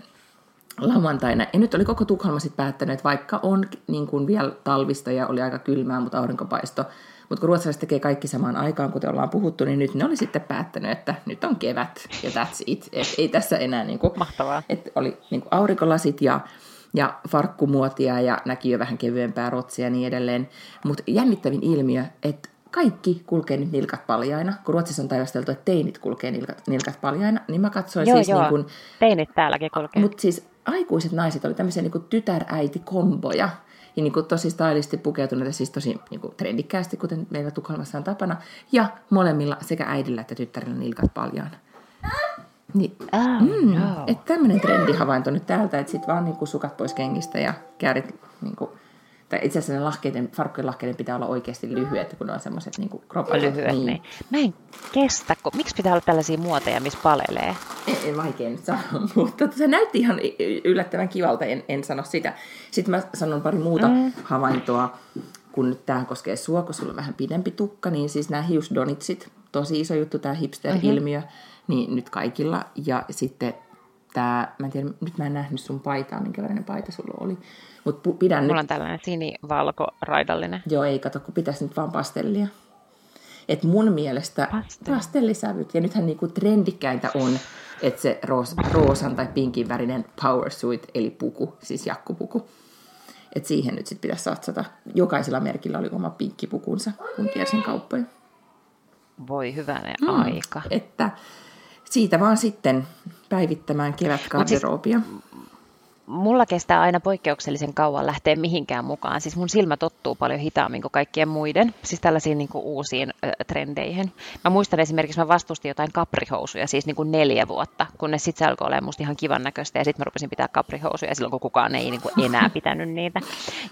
lauantaina, ja nyt oli koko Tukholma sitten päättänyt, että vaikka on niin kuin vielä talvista ja oli aika kylmää, mutta aurinkopaisto, mutta kun ruotsalaiset tekee kaikki samaan aikaan, kuten ollaan puhuttu, niin nyt ne oli sitten päättänyt, että nyt on kevät ja that's it. Et ei tässä enää, niin kuin, mahtavaa. Että oli niin kuin aurinkolasit ja... ja farkkumuotia ja näki jo vähän kevyempää rotsia ja niin edelleen. Mutta jännittävin ilmiö, että kaikki kulkee nyt nilkat paljaina. Kun Ruotsissa on taivasteltu, että teinit kulkee nilkat, nilkat paljaina, niin mä katsoin joo, siis joo. niin kuin... teinit täälläkin kulkee. Mutta siis aikuiset naiset oli tämmöisiä niin kuin tytär-äiti-komboja. Ja niin kuin tosi stylisti pukeutuneita, siis tosi niin kuin trendikkäästi, kuten meillä Tukholmassa on tapana. Ja molemmilla, sekä äidillä että tyttärillä, nilkat paljaina. Niin, oh, mm, no. Että tämmöinen trendihavainto nyt täältä, että sit vaan niinku sukat pois kengistä ja käärit, niinku, tai itse asiassa lahkeiden, farkkujen lahkeiden pitää olla oikeasti lyhyet, kun ne on semmoiset niinku kropat. Lyhyet, niin. niin. Mä en kestä, kun, miksi pitää olla tällaisia muoteja, missä palelee? Ei, ei vaikea nyt sanoa, mutta se näytti ihan yllättävän kivalta, en, en sano sitä. Sitten mä sanon pari muuta mm. havaintoa, kun nyt tää koskee sua, kun sulla on vähän pidempi tukka, niin siis nämä hiusdonitsit, tosi iso juttu tää hipster-ilmiö. Mm-hmm. Niin nyt kaikilla. Ja sitten tämä, mä en tiedä, nyt mä en nähnyt sun paitaa, minkä värinen paita sulla oli. Mut pidän Mulla nyt... on tällainen sinivalkoraidallinen. Joo, ei kato, kun pitäisi nyt vaan pastellia. Et mun mielestä Pastel. pastellisävyt, ja nythän niinku trendikkäintä on, että se roos, roosan tai pinkin värinen power suit, eli puku, siis jakkupuku. Että siihen nyt sitten pitäisi satsata. Jokaisella merkillä oli oma pinkkipukunsa, kun kiersin kauppoja. Voi hyvänen mm, aika. Että... Siitä vaan sitten päivittämään kevätgarderoobia. Siis, mulla kestää aina poikkeuksellisen kauan lähteä mihinkään mukaan. Siis mun silmä tottuu paljon hitaammin kuin kaikkien muiden. Siis tällaisiin niin kuin uusiin ö, trendeihin. Mä muistan esimerkiksi, mä vastustin jotain kaprihousuja, siis niin kuin neljä vuotta, kunnes sit se alkoi olemaan musta ihan kivan näköistä. Ja sit mä rupesin pitää kaprihousuja silloin, kun kukaan ei niin kuin enää pitänyt niitä.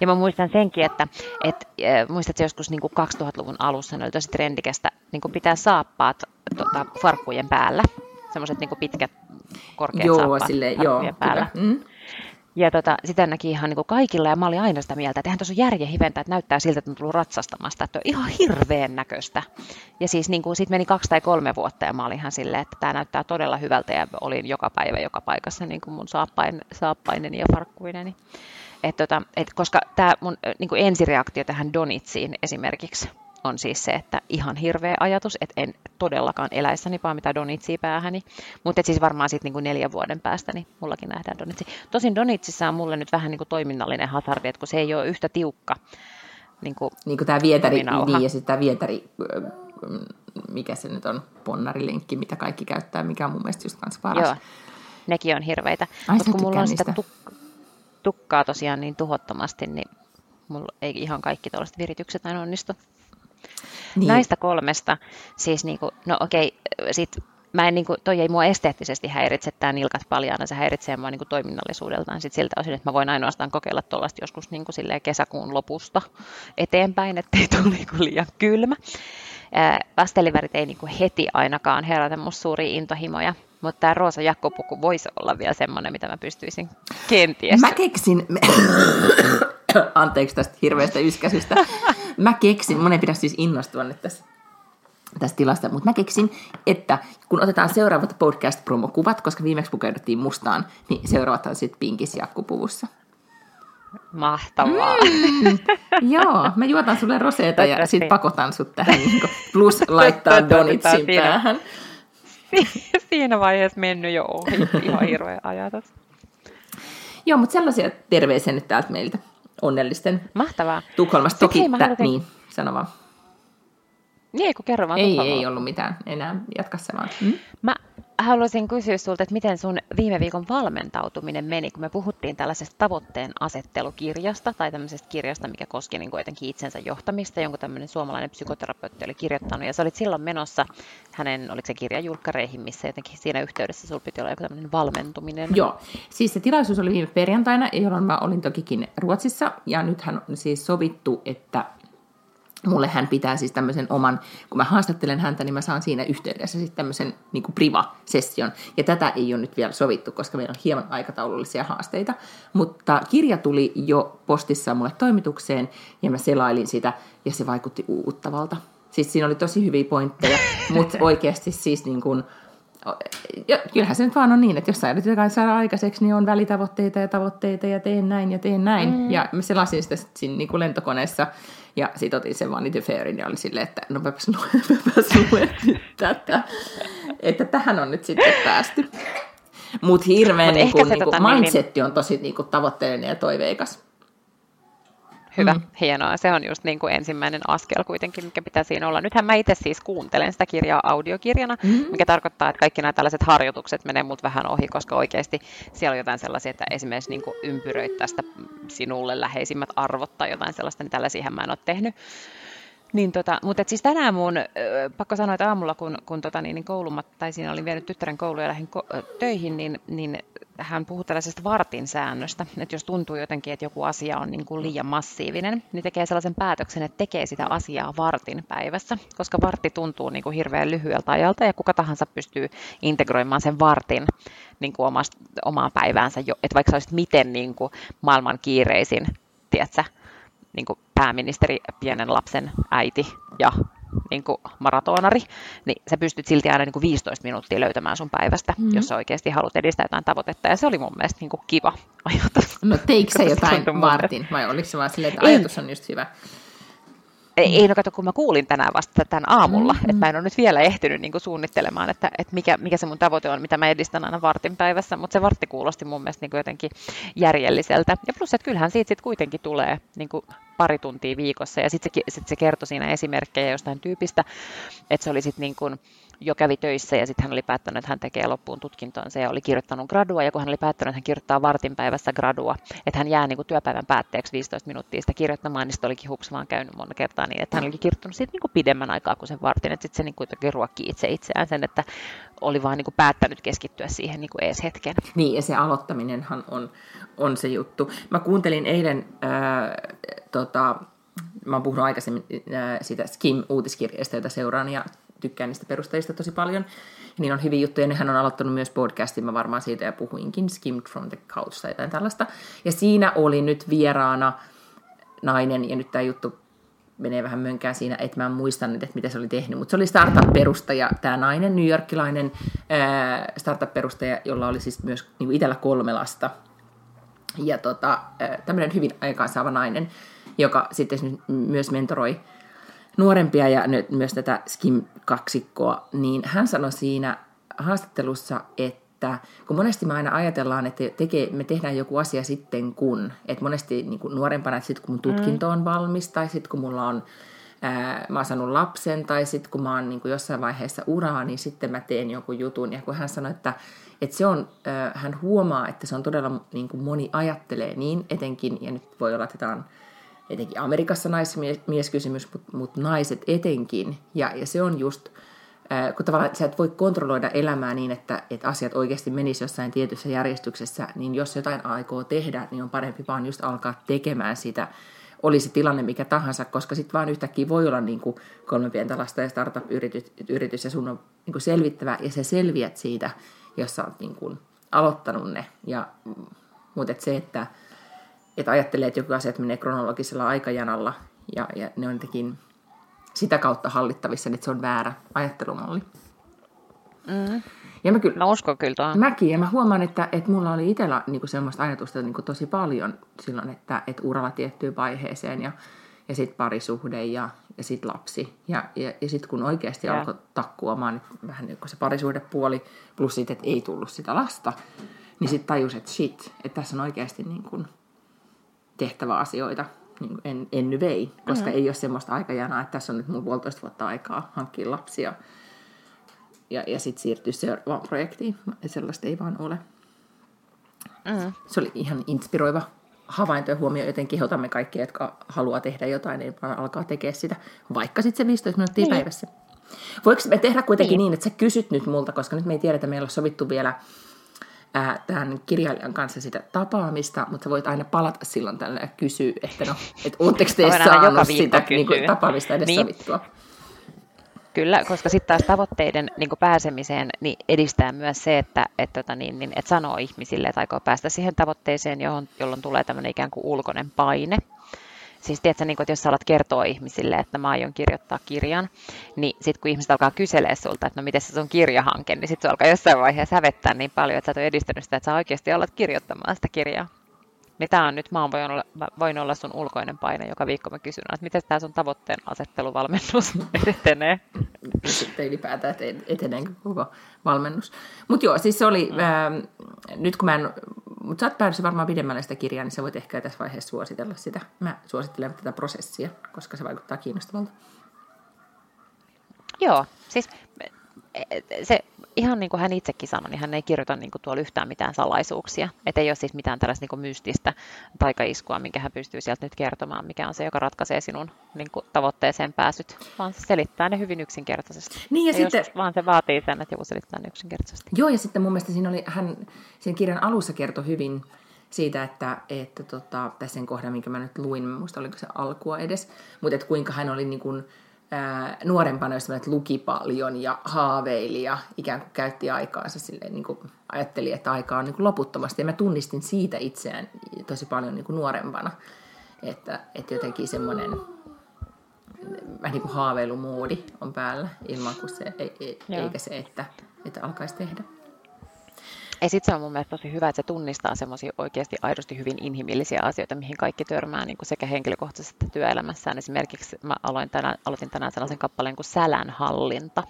Ja mä muistan senkin, että et, äh, muistatko joskus niin kuin kaksituhattaluvun alussa ne oli tosi trendikästä niin kuin pitää saappaat tuota, farkkujen päällä. Semmoiset niin pitkät, korkeat joo, saappaat silleen, joo, päällä. Mm. Ja tota, sitä näki ihan niin kaikilla, ja mä olin aina sitä mieltä, että eihän tuossa on järjen hiventä, että näyttää siltä, että on tullut ratsastamasta, että on ihan hirveän näköistä. Ja siis niin kuin, siitä meni kaksi tai kolme vuotta, ja mä olin ihan silleen, että tämä näyttää todella hyvältä, ja olin joka päivä joka paikassa niin kuin mun saappain, saappaineni ja farkkuineni. Et tota, et koska tämä mun niin kuin ensireaktio tähän donitsiin esimerkiksi, on siis se, että ihan hirveä ajatus, että en todellakaan eläissäni vaan mitä donitsia päähäni, mutta siis varmaan sitten niinku neljän vuoden päästä, niin mullakin nähdään donitsi. Tosin donitsissa on mulle nyt vähän niinku toiminnallinen hazardi, että kun se ei ole yhtä tiukka. Niinku niin kuin tämä vietäri, niin, ja sitten tämä vietäri, mikä se nyt on, ponnarilenkki, mitä kaikki käyttää, mikä on mun mielestä just kanssa paras. Joo, nekin on hirveitä. Ai mut kun mulla on sitä tuk- tukkaa tosiaan niin tuhottomasti, niin mulla ei ihan kaikki tuollaiset viritykset aina onnistu. Niin. Näistä kolmesta, siis niinku, no okei, sit mä en niinku, toi ei mua esteettisesti häiritse, tää nilkat paljaana, se häiritsee mua niinku toiminnallisuudeltaan sit siltä osin, että mä voin ainoastaan kokeilla tuollaista joskus niinku silleen kesäkuun lopusta eteenpäin, ettei tule niinku liian kylmä. Pastellivärit ei niinku heti ainakaan herätä musta suuria intohimoja, mutta tää roosa jakkopuku voisi olla vielä semmonen, mitä mä pystyisin kenties. Mä keksin... Anteeksi tästä hirveästä yskäsystä. Mä keksin, mun ei pidä siis innostua nyt tässä, tässä tilasta, mutta mä keksin, että kun otetaan seuraavat podcast-promokuvat, koska viimeksi pukeuduttiin mustaan, niin seuraavat on sitten pinkis jakkupuvussa. Mahtavaa. Mm, joo, mä juotan sulle roseeta ja sitten pakotan sut tähän, plus laittaa donitsin päähän. Siinä vaiheessa mennyt jo ohi, ihan hirveä ajatus. Joo, mutta sellaisia terveisiä nyt täältä meiltä. Onnellisten. Mahtavaa. Tukholmasta toki. Hei, tä, niin, sano vaan. Niin, kun kerro vaan. Ei, ei ollut mitään enää. Jatka se vaan. Mm? Mä, haluaisin kysyä sulta, että miten sun viime viikon valmentautuminen meni, kun me puhuttiin tällaisesta tavoitteen asettelukirjasta tai tämmöisestä kirjasta, mikä koski niin kuitenkin itsensä johtamista, jonka tämmöinen suomalainen psykoterapeutti oli kirjoittanut, ja sä olit silloin menossa hänen, oliko se kirjajulkkareihin, missä jotenkin siinä yhteydessä sulla piti olla joku tämmöinen valmentuminen. Joo, siis se tilaisuus oli viime perjantaina, jolloin mä olin tokikin Ruotsissa, ja nythän on siis sovittu, että mulle hän pitää siis tämmöisen oman, kun mä haastattelen häntä, niin mä saan siinä yhteydessä sitten tämmöisen niin kuin priva-session. Ja tätä ei ole nyt vielä sovittu, koska meillä on hieman aikataulullisia haasteita. Mutta kirja tuli jo postissa mulle toimitukseen, ja mä selailin sitä, ja se vaikutti uuvuttavalta. Siis siinä oli tosi hyviä pointteja, mutta oikeasti siis niin kuin, kyllähän se nyt vaan on niin, että jos sä yritetään saada aikaiseksi, niin on välitavoitteita ja tavoitteita, ja teen näin ja teen näin. Mm. Ja mä selasin sitä sitten siinä niin kuin lentokoneessa. Ja sit otin sen Vanity Fairin ja oli silleen, että no mäpäs luen nyt tätä. Että tähän on nyt sitten päästy. Mut hirveen niin kuin, niin kuin, mindsetti on tosi niin kuin tavoitteellinen ja toiveikas. Hyvä, mm. hienoa. Se on just niin kuin ensimmäinen askel kuitenkin, mikä pitää siinä olla. Nythän mä itse siis kuuntelen sitä kirjaa audiokirjana, mm. mikä tarkoittaa, että kaikki nämä tällaiset harjoitukset menee mut vähän ohi, koska oikeasti siellä on jotain sellaisia, että esimerkiksi niin kuin ympyröit tästä sinulle läheisimmät arvot tai jotain sellaista, niin tällaisiahan mä en ole tehnyt. Niin tota, mutta siis tänään mun, äh, pakko sanoa, että aamulla kun, kun tota, niin, niin koulumat, tai siinä olin vienyt tyttären kouluun ja lähdin ko- töihin, niin, niin hän puhui tällaisesta vartin säännöstä, että jos tuntuu jotenkin, että joku asia on niin kuin liian massiivinen, niin tekee sellaisen päätöksen, että tekee sitä asiaa vartin päivässä, koska vartti tuntuu niin kuin hirveän lyhyeltä ajalta ja kuka tahansa pystyy integroimaan sen vartin niin kuin omasta, omaan päiväänsä, jo, että vaikka sä olisit miten niin kuin maailman kiireisin, tiedätkö, niin kuin pääministeri, pienen lapsen äiti ja niin kuin maratonari, niin sä pystyt silti aina niin kuin viisitoista minuuttia löytämään sun päivästä, mm-hmm. jos sä oikeasti haluat edistää jotain tavoitetta. Ja se oli mun mielestä niin kuin kiva ajatus. No teikö sä jotain vartin vai oliko se vaan silleen, että ajatus on just hyvä? Ei, ei no kato, kun mä kuulin tänään vasta tämän aamulla, mm-hmm. että mä en ole nyt vielä ehtinyt niin kuin suunnittelemaan, että, että mikä, mikä se mun tavoite on, mitä mä edistän aina vartin päivässä, mutta se vartti kuulosti mun mielestä niin kuin jotenkin järjelliseltä. Ja plus, että kyllähän siitä sit kuitenkin tulee niin kuin pari tuntia viikossa, ja sitten se, sit se kertoi siinä esimerkkejä jostain tyypistä, että se oli sitten niin kuin jo kävi töissä, ja sitten hän oli päättänyt, että hän tekee loppuun tutkintonsa, ja oli kirjoittanut gradua, ja kun hän oli päättänyt, että hän kirjoittaa vartin päivässä gradua, että hän jää niin kuin työpäivän päätteeksi viisitoista minuuttia sitä kirjoittamaan, niin sitten olikin hups vaan käynyt monta kertaa niin, että hän olikin kirjoittanut siitä niin kuin pidemmän aikaa kuin sen vartin, että sitten se niin kuitenkin ruokkii itse itseään sen, että oli vaan niin kuin päättänyt keskittyä siihen niin kuin ees hetken. Niin, ja se aloittaminenhan on, on se juttu. Mä kuuntelin eilen, ää, tota, mä oon puhunut aikaisemmin ää, sitä Skim-uutiskirjeestä, jota seuraan, ja tykkään niistä perustajista tosi paljon. Niin on hyviä juttuja. Nehän on aloittanut myös podcastin. Mä varmaan siitä ja puhuinkin. Skimmed from the couch tai jotain tällaista. Ja siinä oli nyt vieraana nainen. Ja nyt tämä juttu menee vähän mönkään siinä, että mä en muista nyt, että mitä se oli tehnyt. Mutta se oli startup-perustaja. Tämä nainen, newyorkilainen ää, startup-perustaja, jolla oli siis myös niin kuin itsellä kolme lasta. Ja tota, tämmöinen hyvin aikaansaava nainen, joka sitten myös mentoroi nuorempia ja nyt myös tätä Skim-kaksikkoa, niin hän sanoi siinä haastattelussa, että kun monesti me aina ajatellaan, että tekee, me tehdään joku asia sitten kun, että monesti niin kuin nuorempana, että sitten kun mun tutkinto on valmis, tai sitten kun mulla on, ää, mä oon saanut lapsen, tai sitten kun mä oon niin kuin jossain vaiheessa uraa, niin sitten mä teen jonkun jutun. Ja kun hän sanoi, että, että se on, ää, hän huomaa, että se on todella, niin kuin moni ajattelee niin etenkin, ja nyt voi olla, että tämä on etenkin Amerikassa naismieskysymys, mutta mut naiset etenkin. Ja, ja se on just, ää, kun tavallaan sä et voi kontrolloida elämää niin, että et asiat oikeasti menisi jossain tietyssä järjestyksessä, niin jos jotain aikoo tehdä, niin on parempi vaan just alkaa tekemään sitä. Oli se tilanne mikä tahansa, koska sitten vaan yhtäkkiä voi olla niin kuin kolme pientä lasta ja startup-yritys, ja sun on niin kuin selvittävä, ja sä selviät siitä, jos sä oot niin kuin aloittanut ne. Ja, mutta et se, että Että ajattelee, että joku asiat menee kronologisella aikajanalla ja, ja ne on jotenkin sitä kautta hallittavissa, että se on väärä ajattelumalli. Mm. Ja mä, kyllä, mä uskon kyllä tuohon. Mäkin, ja mä huomaan, että, että mulla oli itsellä niin semmoista ajatusta niin tosi paljon silloin, että, että uralla tiettyyn vaiheeseen ja, ja sitten parisuhde ja, ja sitten lapsi. Ja, ja, ja sitten kun oikeasti ja. alkoi takkuamaan niin vähän niin se parisuhdepuoli plus sitten, että ei tullut sitä lasta, niin sitten tajus, että shit, että tässä on oikeasti niin kuin tehtävä asioita niin en, enny vei, koska mm. ei ole semmoista aikajanaa, että tässä on nyt mun puolitoista vuotta aikaa hankkia lapsia. ja, ja sitten siirtyä seuraavaan projektiin. Sellaista ei vaan ole. Mm. Se oli ihan inspiroiva havainto ja huomio, joten kehotamme kaikkia, jotka haluaa tehdä jotain, niin vaan alkaa tekemään sitä, vaikka sitten se viisitoista minuuttia niin. päivässä. Voiko me tehdä kuitenkin niin. niin, että sä kysyt nyt multa, koska nyt me ei tiedetä, meillä on sovittu vielä ää, tämän kirjailijan kanssa sitä tapaamista, mutta voit aina palata silloin tällä ja kysyä, että no, et ootteko te saanut sitä niin kuin, tapaamista edes niin. sovittua? Kyllä, koska sitten taas tavoitteiden niin kuin pääsemiseen niin edistää myös se, että et, tota niin, niin, et sanoo ihmisille, että aikoo päästä siihen tavoitteeseen, johon, jolloin tulee tämmöinen ikään kuin ulkoinen paine. Siis tiedätkö, niin kuin, että jos sä alat kertoa ihmisille, että mä aion kirjoittaa kirjan, niin sitten kun ihmiset alkaa kyselee sulta, että no miten se sun kirjahanke, niin sitten se alkaa jossain vaiheessa hävettää niin paljon, että sä et ole edistänyt sitä, että sä oikeasti alat kirjoittamaan sitä kirjaa. Niin tämä on nyt, mä voin olla, voin olla sun ulkoinen paine, joka viikko mä kysyn, että miten tämä sun tavoitteen asetteluvalmennus etenee? Sitten ylipäätään etenee koko valmennus. Mutta joo, siis se oli, mm. ää, nyt kun mä en, mutta sä oot päädyssä varmaan pidemmälle sitä kirjaa, niin sä voit ehkä tässä vaiheessa suositella sitä. Mä suosittelen tätä prosessia, koska se vaikuttaa kiinnostavalta. Joo, siis se... Ihan niin kuin hän itsekin sanoi, niin hän ei kirjoita niin kuin tuolla yhtään mitään salaisuuksia. Että ei ole siis mitään tällaista niin kuin mystistä taikaiskua, minkä hän pystyy sieltä nyt kertomaan, mikä on se, joka ratkaisee sinun niin kuin tavoitteeseen pääsyt. Vaan se selittää ne hyvin yksinkertaisesti. Niin ja ja sitten... Vaan se vaatii sen, että joku selittää ne yksinkertaisesti. Joo, ja sitten mun mielestä siinä oli, hän sen kirjan alussa kertoi hyvin siitä, että, että tota, tässä sen kohdan, minkä mä nyt luin, mä muista oliko se alkua edes, mutta että kuinka hän oli niin kuin Ää, nuorempana, jos luki paljon ja haaveili ja ikään kuin käytti aikaansa silleen, niin kuin ajatteli, että aikaa on niin kuin loputtomasti. Ja mä tunnistin siitä itseään tosi paljon niin kuin nuorempana, että, että jotenkin semmoinen vähän niin kuin haaveilumoodi on päällä ilman kuin se, e, e, eikä se, että, että alkaisi tehdä. Ja sitten se on mun mielestä tosi hyvä, että se tunnistaa semmoisia oikeasti aidosti hyvin inhimillisiä asioita, mihin kaikki törmää niin kuin sekä henkilökohtaisesti että työelämässään. Esimerkiksi mä aloin tänään, aloitin tänään sellaisen kappaleen kuin sälänhallinta.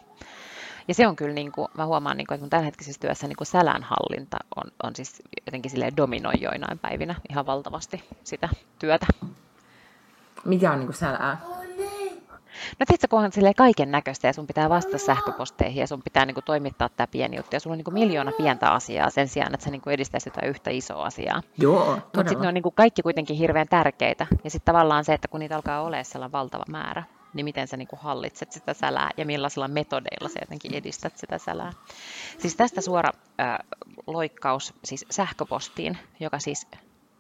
Ja se on kyllä, niin kuin, mä huomaan, niin kuin, että mun tämänhetkisessä työssä niin kuin sälänhallinta on, on siis jotenkin silleen dominoi joinain päivinä ihan valtavasti sitä työtä. Mikä on niin kuin sälää? No tietysti kun on kaiken näköistä ja sun pitää vastata sähköposteihin ja sun pitää niin kuin, toimittaa tämä pieni juttu ja sulla on niin kuin, miljoona pientä asiaa sen sijaan, että sä niin kuin, edistäisit jotain yhtä isoa asiaa. Joo, mutta sitten ne on niin kuin, kaikki kuitenkin hirveän tärkeitä ja sitten tavallaan se, että kun niitä alkaa olemaan sellainen valtava määrä, niin miten sä niin kuin, hallitset sitä sälää ja millaisilla metodeilla sä jotenkin edistät sitä sälää. Siis tästä suora äh, loikkaus siis sähköpostiin, joka siis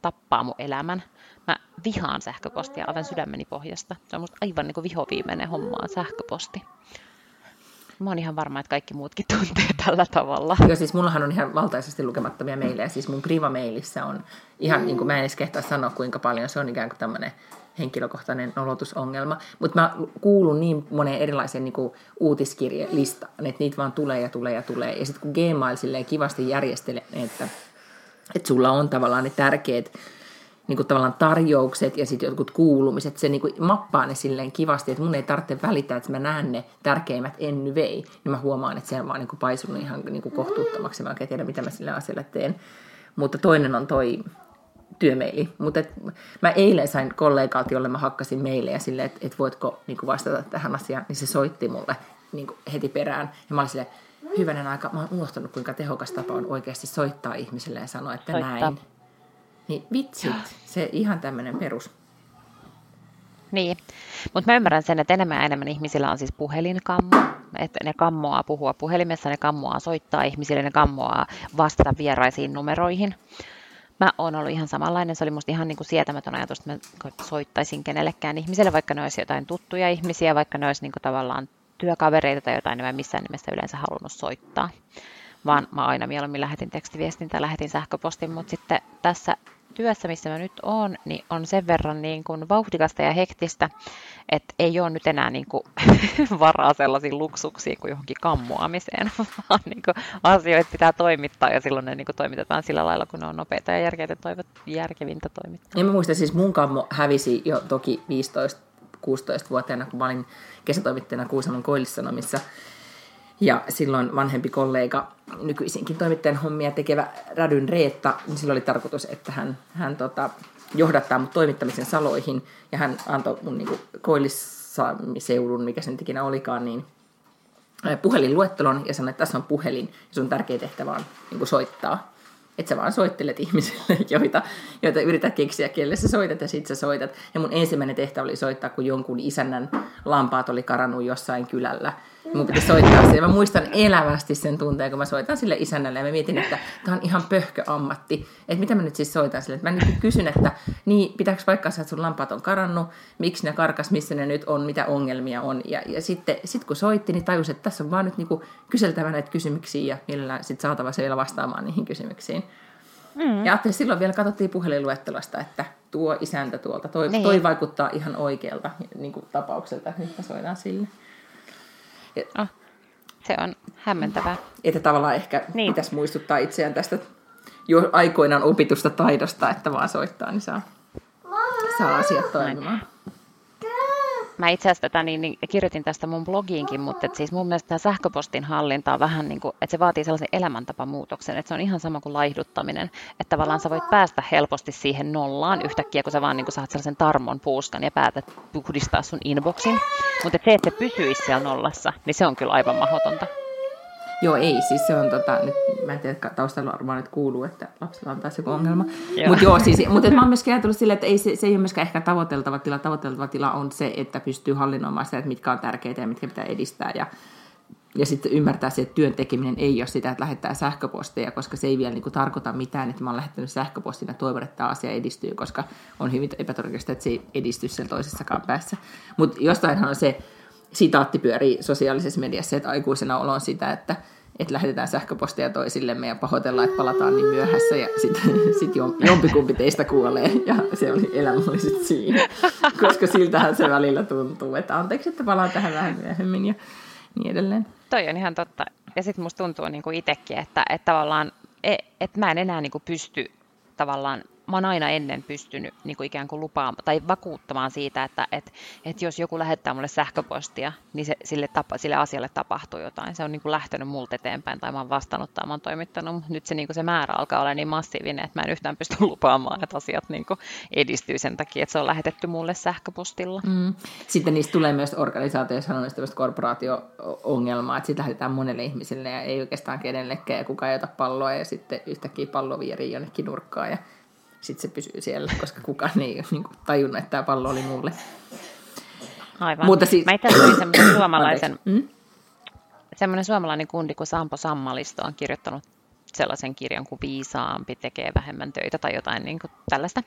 tappaa mun elämän. Mä vihaan sähköpostia aivan sydämeni pohjasta. Se on musta aivan niin kuin vihoviimeinen homma on sähköposti. Mä oon ihan varma, että kaikki muutkin tuntee tällä tavalla. Joo, siis mullahan on ihan valtaisesti lukemattomia meilejä. Siis mun privameilissä on ihan, niin kuin mä en edes kehtaa sanoa kuinka paljon, se on ikään kuin tämmöinen henkilökohtainen nolotusongelma. Mutta mä kuulun niin moneen erilaisen niin kuin uutiskirjelistaan, että niitä vaan tulee ja tulee ja tulee. Ja sitten kun Gmail silleen kivasti järjestelee, että, että sulla on tavallaan ne tärkeät niin kuin tavallaan tarjoukset ja sitten jotkut kuulumiset, se niin kuin mappaa ne silleen kivasti, että mun ei tarvitse välittää, että mä näen ne tärkeimmät anyway, niin mä huomaan, että se on vaan niin kuin paisunut ihan niin kuin kohtuuttomaksi, mä oikein tiedä, mitä mä sille asialle teen. Mutta toinen on toi työmeili. Mutta et, mä eilen sain kollegalta, jolle mä hakkasin meilejä silleen, että et voitko niin kuin vastata tähän asiaan, niin se soitti mulle niin kuin heti perään, ja mä olin silleen, hyvänen aika, mä oon unohtanut, kuinka tehokas tapa on oikeasti soittaa ihmisille ja sanoa, että soittaa. Näin. Niin vitsit, se ihan tämmöinen perus. Niin, mutta mä ymmärrän sen, että enemmän ja enemmän ihmisillä on siis puhelinkammo, että ne kammoaa puhua puhelimessa, ne kammoaa soittaa ihmisille, ne kammoaa vastata vieraisiin numeroihin. Mä oon ollut ihan samanlainen, se oli musta ihan niin kuin sietämätön ajatus, että mä soittaisin kenellekään ihmiselle, vaikka ne olisi jotain tuttuja ihmisiä, vaikka ne olisi niin kuin tavallaan työkavereita tai jotain, niin mä en missään nimessä yleensä halunnut soittaa. Vaan mä aina mieluummin lähetin tekstiviestintää, lähetin sähköpostin, mutta sitten tässä työssä, missä mä nyt oon, niin on sen verran niin kuin vauhdikasta ja hektistä, että ei ole nyt enää niin kuin varaa sellaisiin luksuksiin kuin johonkin kammoamiseen, vaan niin kuin asioita pitää toimittaa ja silloin ne niin kuin toimitetaan sillä lailla, kun ne on nopeita ja järkeitä toivot, järkevintä toimittaa. En mä muista, siis mun kammo hävisi jo toki viisitoista kuusitoista-vuotiaana, kun mä olin kesätoimittajana Kuusamon Koillissanomissa. Ja silloin vanhempi kollega, nykyisinkin toimittajan hommia tekevä Rädyn Reetta, niin silloin oli tarkoitus, että hän, hän tota, johdattaa mut toimittamisen saloihin. Ja hän antoi mun niin kuin Koillissaamiseudun, mikä sen ikinä olikaan, niin puhelinluettelon ja sanoi, että tässä on puhelin ja sun tärkeä tehtävä on niin kuin soittaa. Että sä vaan soittelet ihmisille, joita, joita yrität keksiä, kelle sä soitat ja sit sä soitat. Ja mun ensimmäinen tehtävä oli soittaa, kun jonkun isännän lampaat oli karannut jossain kylällä. Mun piti soittaa se. Ja mä muistan elävästi sen tunteen, kun mä soitan sille isännälle. Ja mä mietin, että tää on ihan pöhköammatti. Että mitä mä nyt siis soitan sille. Mä nyt kysyn, että niin, pitääkö paikkaansa, että sun lampaat on karannut? Miksi ne karkas? Missä ne nyt on? Mitä ongelmia on? Ja, ja sitten sit kun soitti, niin tajusin, että tässä on vaan nyt niinku kyseltävä näitä kysymyksiä. Ja mielellään sit saatava se vielä vastaamaan niihin kysymyksiin. Mm. Ja ajattelin, silloin vielä katsottiin puhelinluettelosta, että tuo isäntä tuolta, toi, niin. toi vaikuttaa ihan oikealta niin kuin tapaukselta, että nyt soidaan sille. Et, oh, se on hämmentävää. Että tavallaan ehkä niin. pitäisi muistuttaa itseään tästä jo aikoinaan opitusta taidosta, että vaan soittaa, niin saa, saa asiat toimimaan. Mä itse asiassa tätä niin, niin kirjoitin tästä mun blogiinkin, mutta et siis mun mielestä tämä sähköpostin hallinta on vähän niin kuin, että se vaatii sellaisen elämäntapamuutoksen, että se on ihan sama kuin laihduttaminen, että tavallaan sä voit päästä helposti siihen nollaan yhtäkkiä, kun sä vaan niin kuin saat sellaisen tarmon puuskan ja päätät puhdistaa sun inboxin, mutta et se, että se pysyisi siellä nollassa, niin se on kyllä aivan mahdotonta. Joo, ei, siis se on tota, nyt mä en tiedä, taustalla varmaan nyt kuuluu, että lapsella on taas joku ongelma. Mm. Mutta joo, siis, mut mä oon myöskin ajatellut silleen, että ei, se, se ei ole myöskään ehkä tavoiteltava tila. Tavoiteltava tila on se, että pystyy hallinnoimaan sitä, että mitkä on tärkeitä ja mitkä pitää edistää. Ja, ja sitten ymmärtää se, että työn tekeminen ei ole sitä, että lähettää sähköposteja, koska se ei vielä niinku tarkoita mitään, että mä oon lähettänyt sähköpostin ja toivon, että tämä asia edistyy, koska on hyvin epätodennäköistä, että se ei edisty sen toisessakaan päässä. Mutta jostainhan on se... Sitaatti pyörii sosiaalisessa mediassa, että aikuisena olo on sitä, että, että lähetetään sähköpostia toisillemme ja pahoitellaan, että palataan niin myöhässä ja sitten sit jompikumpi teistä kuolee ja se oli, elämä oli sitten siinä. Koska siltähän se välillä tuntuu, että anteeksi, että palaan tähän vähän myöhemmin ja niin edelleen. Toi on ihan totta. Ja sitten musta tuntuu niinku itsekin, että, että tavallaan, että mä en enää niinku pysty tavallaan, mä oon aina ennen pystynyt niin kuin ikään kuin lupaamaan tai vakuuttamaan siitä, että, että, että jos joku lähettää mulle sähköpostia, niin se, sille, tapa, sille asialle tapahtuu jotain. Se on niin kuin lähtenyt multa eteenpäin tai mä oon vastannut tai mä oon toimittanut. Nyt se, niin kuin se määrä alkaa olla niin massiivinen, että mä en yhtään pysty lupaamaan, että asiat niin kuin edistyy sen takia, että se on lähetetty mulle sähköpostilla. Mm. Sitten niistä tulee myös organisaatioissa on tämmöistä korporaatio-ongelmaa, että siitä lähetetään monelle ihmiselle ja ei oikeastaan kenellekään ja kukaan ei ota palloa ja sitten yhtäkkiä pallo vierii jonnekin nurkkaan ja sitten se pysyy siellä, koska kukaan ei ole niin tajunnut, että tämä pallo oli mulle. Aivan. Mutta siis... Mä itse asiassa semmoinen suomalaisen, mm? semmoinen suomalainen kundi kuin Sampo Sammalisto on kirjoittanut sellaisen kirjan kuin Viisaampi tekee vähemmän töitä tai jotain niin kuin tällaista.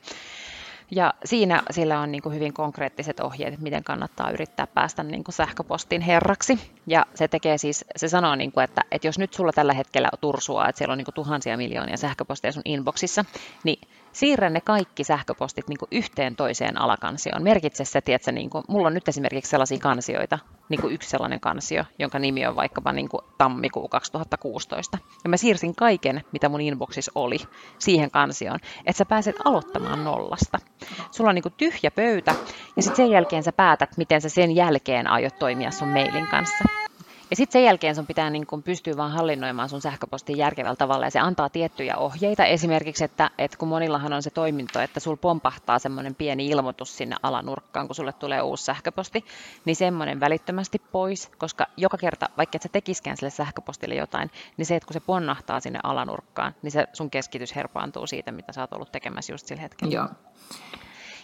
Ja siinä sillä on niin kuin hyvin konkreettiset ohjeet, että miten kannattaa yrittää päästä niin kuin sähköpostin herraksi. Ja se tekee siis, se sanoo, niin kuin, että, että jos nyt sulla tällä hetkellä tursua, että siellä on niin kuin tuhansia miljoonia sähköposteja sun inboxissa, niin siirrä ne kaikki sähköpostit niin kuin yhteen toiseen alakansioon. Merkitse se, tiedätkö, niin kuin, mulla on nyt esimerkiksi sellaisia kansioita, niin kuin yksi sellainen kansio, jonka nimi on vaikkapa niin kuin tammikuu kaksituhattakuusitoista. Ja mä siirsin kaiken, mitä mun inboxissa oli, siihen kansioon, että sä pääset aloittamaan nollasta. Sulla on niin kuin tyhjä pöytä, ja sitten sen jälkeen sä päätät, miten sä sen jälkeen aiot toimia sun mailin kanssa. Ja sitten sen jälkeen sun pitää niin kun pystyä vaan hallinnoimaan sun sähköpostin järkevällä tavalla ja se antaa tiettyjä ohjeita. Esimerkiksi, että, että kun monillahan on se toiminto, että sulla pompahtaa semmoinen pieni ilmoitus sinne alanurkkaan, kun sulle tulee uusi sähköposti, niin semmoinen välittömästi pois, koska joka kerta, vaikka et sä tekiskään sille sähköpostille jotain, niin se, että kun se ponnahtaa sinne alanurkkaan, niin se sun keskitys herpaantuu siitä, mitä sä oot ollut tekemässä just sillä hetkellä. Joo.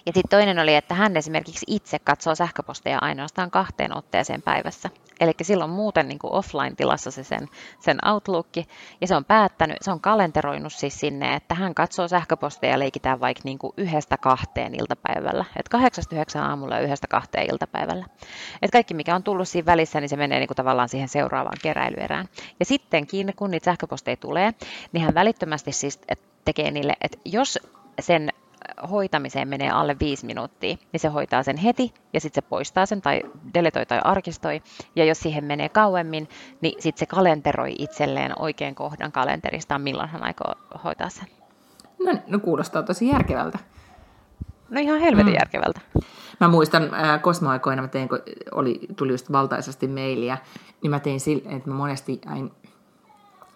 Ja sitten toinen oli, että hän esimerkiksi itse katsoo sähköposteja ainoastaan kahteen otteeseen päivässä. Eli silloin muuten niin kuin offline-tilassa se sen, sen Outlook, ja se on päättänyt, se on kalenteroinut siis sinne, että hän katsoo sähköposteja ja leikitään vaikka niin kuin yhdestä kahteen iltapäivällä. Että kahdeksasta yhdeksään aamulla ja yhdestä kahteen iltapäivällä. Että kaikki, mikä on tullut siinä välissä, niin se menee niin kuin tavallaan siihen seuraavaan keräilyerään. Ja sittenkin, kun niitä sähköposteja tulee, niin hän välittömästi siis tekee niille, että jos sen hoitamiseen menee alle viisi minuuttia, niin se hoitaa sen heti ja sitten se poistaa sen tai deletoi tai arkistoi. Ja jos siihen menee kauemmin, niin sitten se kalenteroi itselleen oikean kohdan kalenteristaan, milloin hän aikoo hoitaa sen. No, no kuulostaa tosi järkevältä. No ihan helvetin mm. järkevältä. Mä muistan, kosma-aikoina mä tein, kun oli, tuli just valtaisesti mailia, niin mä tein silleen, että mä monesti jäin,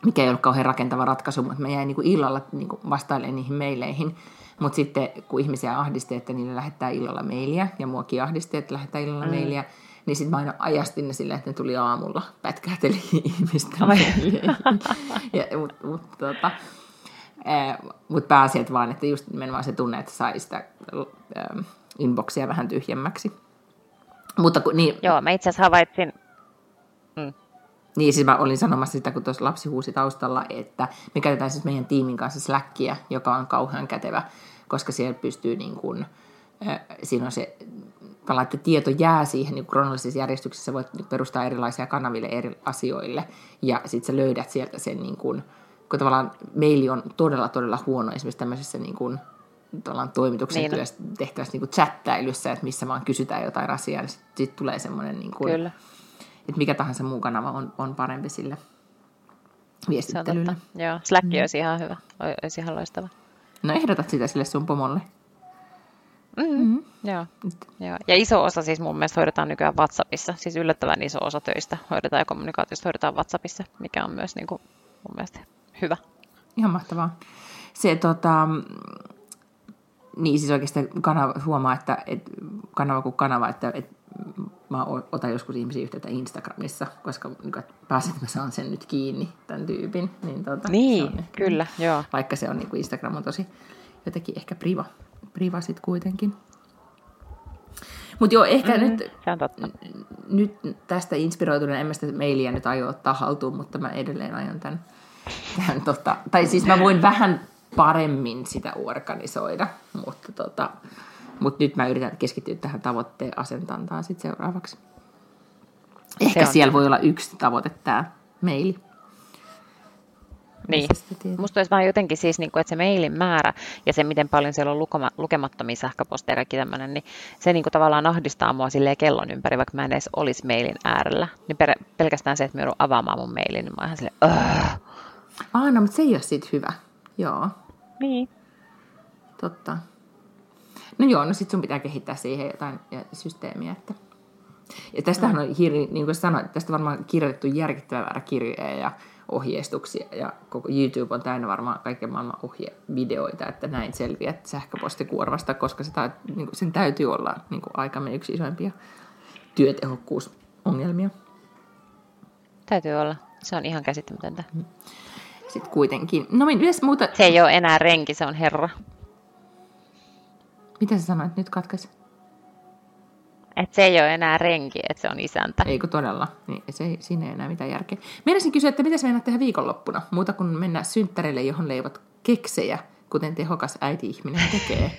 mikä ei ollut kauhean rakentava ratkaisu, mutta mä jäin niin kuin illalla niin kuin vastailemaan niihin maileihin. Mutta sitten kun ihmisiä ahdisti, että niille lähettää illalla mailia, ja muakin ahdisti, että lähettää illalla mm. mailia, niin sitten mä aina ajastin ne sillä, että ne tuli aamulla, pätkähteli ihmistä. Mutta mut, tota, mut pääasiat vaan, että just nimenomaan se tunne, että sai sitä ä, inboxia vähän tyhjemmäksi. Mutta, niin, joo, mä itse asiassa havaitsin... Mm. Niin, siis mä olin sanomassa sitä, kun tuossa lapsi huusi taustalla, että me käytetään siis meidän tiimin kanssa Slackia, joka on kauhean kätevä, koska siellä pystyy niin kuin, äh, siinä on se, että tieto jää siihen niin kronologisessa järjestyksessä, voit perustaa erilaisia kanaville eri asioille, ja sit sä löydät sieltä sen niin kuin, kun tavallaan meili on todella, todella huono esimerkiksi tämmöisessä niin kuin toimituksen niin. työssä tehtävässä niin kuin chattäilyssä, että missä vaan kysytään jotain asiaa, niin sit, sit tulee semmoinen niin kuin... Kyllä. Että mikä tahansa muu kanava on, on parempi sille viestittelylle. Joo, Slack olisi ihan hyvä, olisi ihan loistava. No ehdotat sitä sille sun pomolle. Mm-hmm. Mm-hmm. Joo. Joo. Ja iso osa siis mun mielestä hoidetaan nykyään WhatsAppissa. Siis yllättävän iso osa töistä hoidetaan ja kommunikaatiosta hoidetaan WhatsAppissa, mikä on myös niin kuin mun mielestä hyvä. Ihan mahtavaa. Se tota... Niin siis oikeastaan kanava, huomaa, että et, kanava kuin kanava, että... Et, mä otan joskus ihmisiä yhteyttä Instagramissa, koska pääsen, että mä saan sen nyt kiinni, tämän tyypin. Niin, tuota, niin ehkä, kyllä, joo. Vaikka se on, niin kuin Instagram on tosi jotenkin ehkä priva, priva sit kuitenkin. Mutta joo, ehkä mm-hmm, nyt, nyt tästä inspiroituneena, en mä sitä mailia nyt aio ottaa haltuun, mutta mä edelleen aion tämän, tämän tota, tai siis mä voin vähän paremmin sitä organisoida, mutta tota... Mutta nyt mä yritän keskittyä tähän tavoitteen asentantaan sitten seuraavaksi. Ehkä se siellä voi olla yksi tavoite tämä maili. Niin. Musta olisi vaan jotenkin siis, niin kun, että se mailin määrä ja se, miten paljon siellä on lukoma, lukemattomia sähköposteja ja kaikki tämmöinen, niin se niin kun tavallaan ahdistaa mua silleen kellon ympäri, vaikka mä en edes olisi mailin äärellä. Niin per, pelkästään se, että mä joudun avaamaan mun mailin, niin mä oon ihan silleen, Ugh. Ah, no, mutta se ei ole siitä hyvä. Joo. Niin. Totta. No joo, no sit sun pitää kehittää siihen jotain systeemiä, että... Ja tästähän on, niin kuin sanoin, tästä varmaan kirjoitettu järkittävä määrä kirjoja ja ohjeistuksia, ja koko YouTube on täynnä varmaan kaiken maailman ohjevideoita, että näin selviät sähköpostikuorvasta, koska se ta, niin kuin sen täytyy olla niin kuin aikamme yksi isoimpia työtehokkuusongelmia. Täytyy olla. Se on ihan käsittämätöntä. Sitten kuitenkin. No mitäs muuta... Se ei ole enää renki, se on herra. Mitä sä sanoit? Nyt katkesi. Että se ei ole enää renki, että se on isäntä. Eikö todella? Niin, se, siinä ei enää mitään järkeä. Meinasin kysyä, että mitä sä meinat tehdä viikonloppuna? Muuta kuin mennä synttärille, johon leivot keksejä, kuten tehokas äiti-ihminen tekee.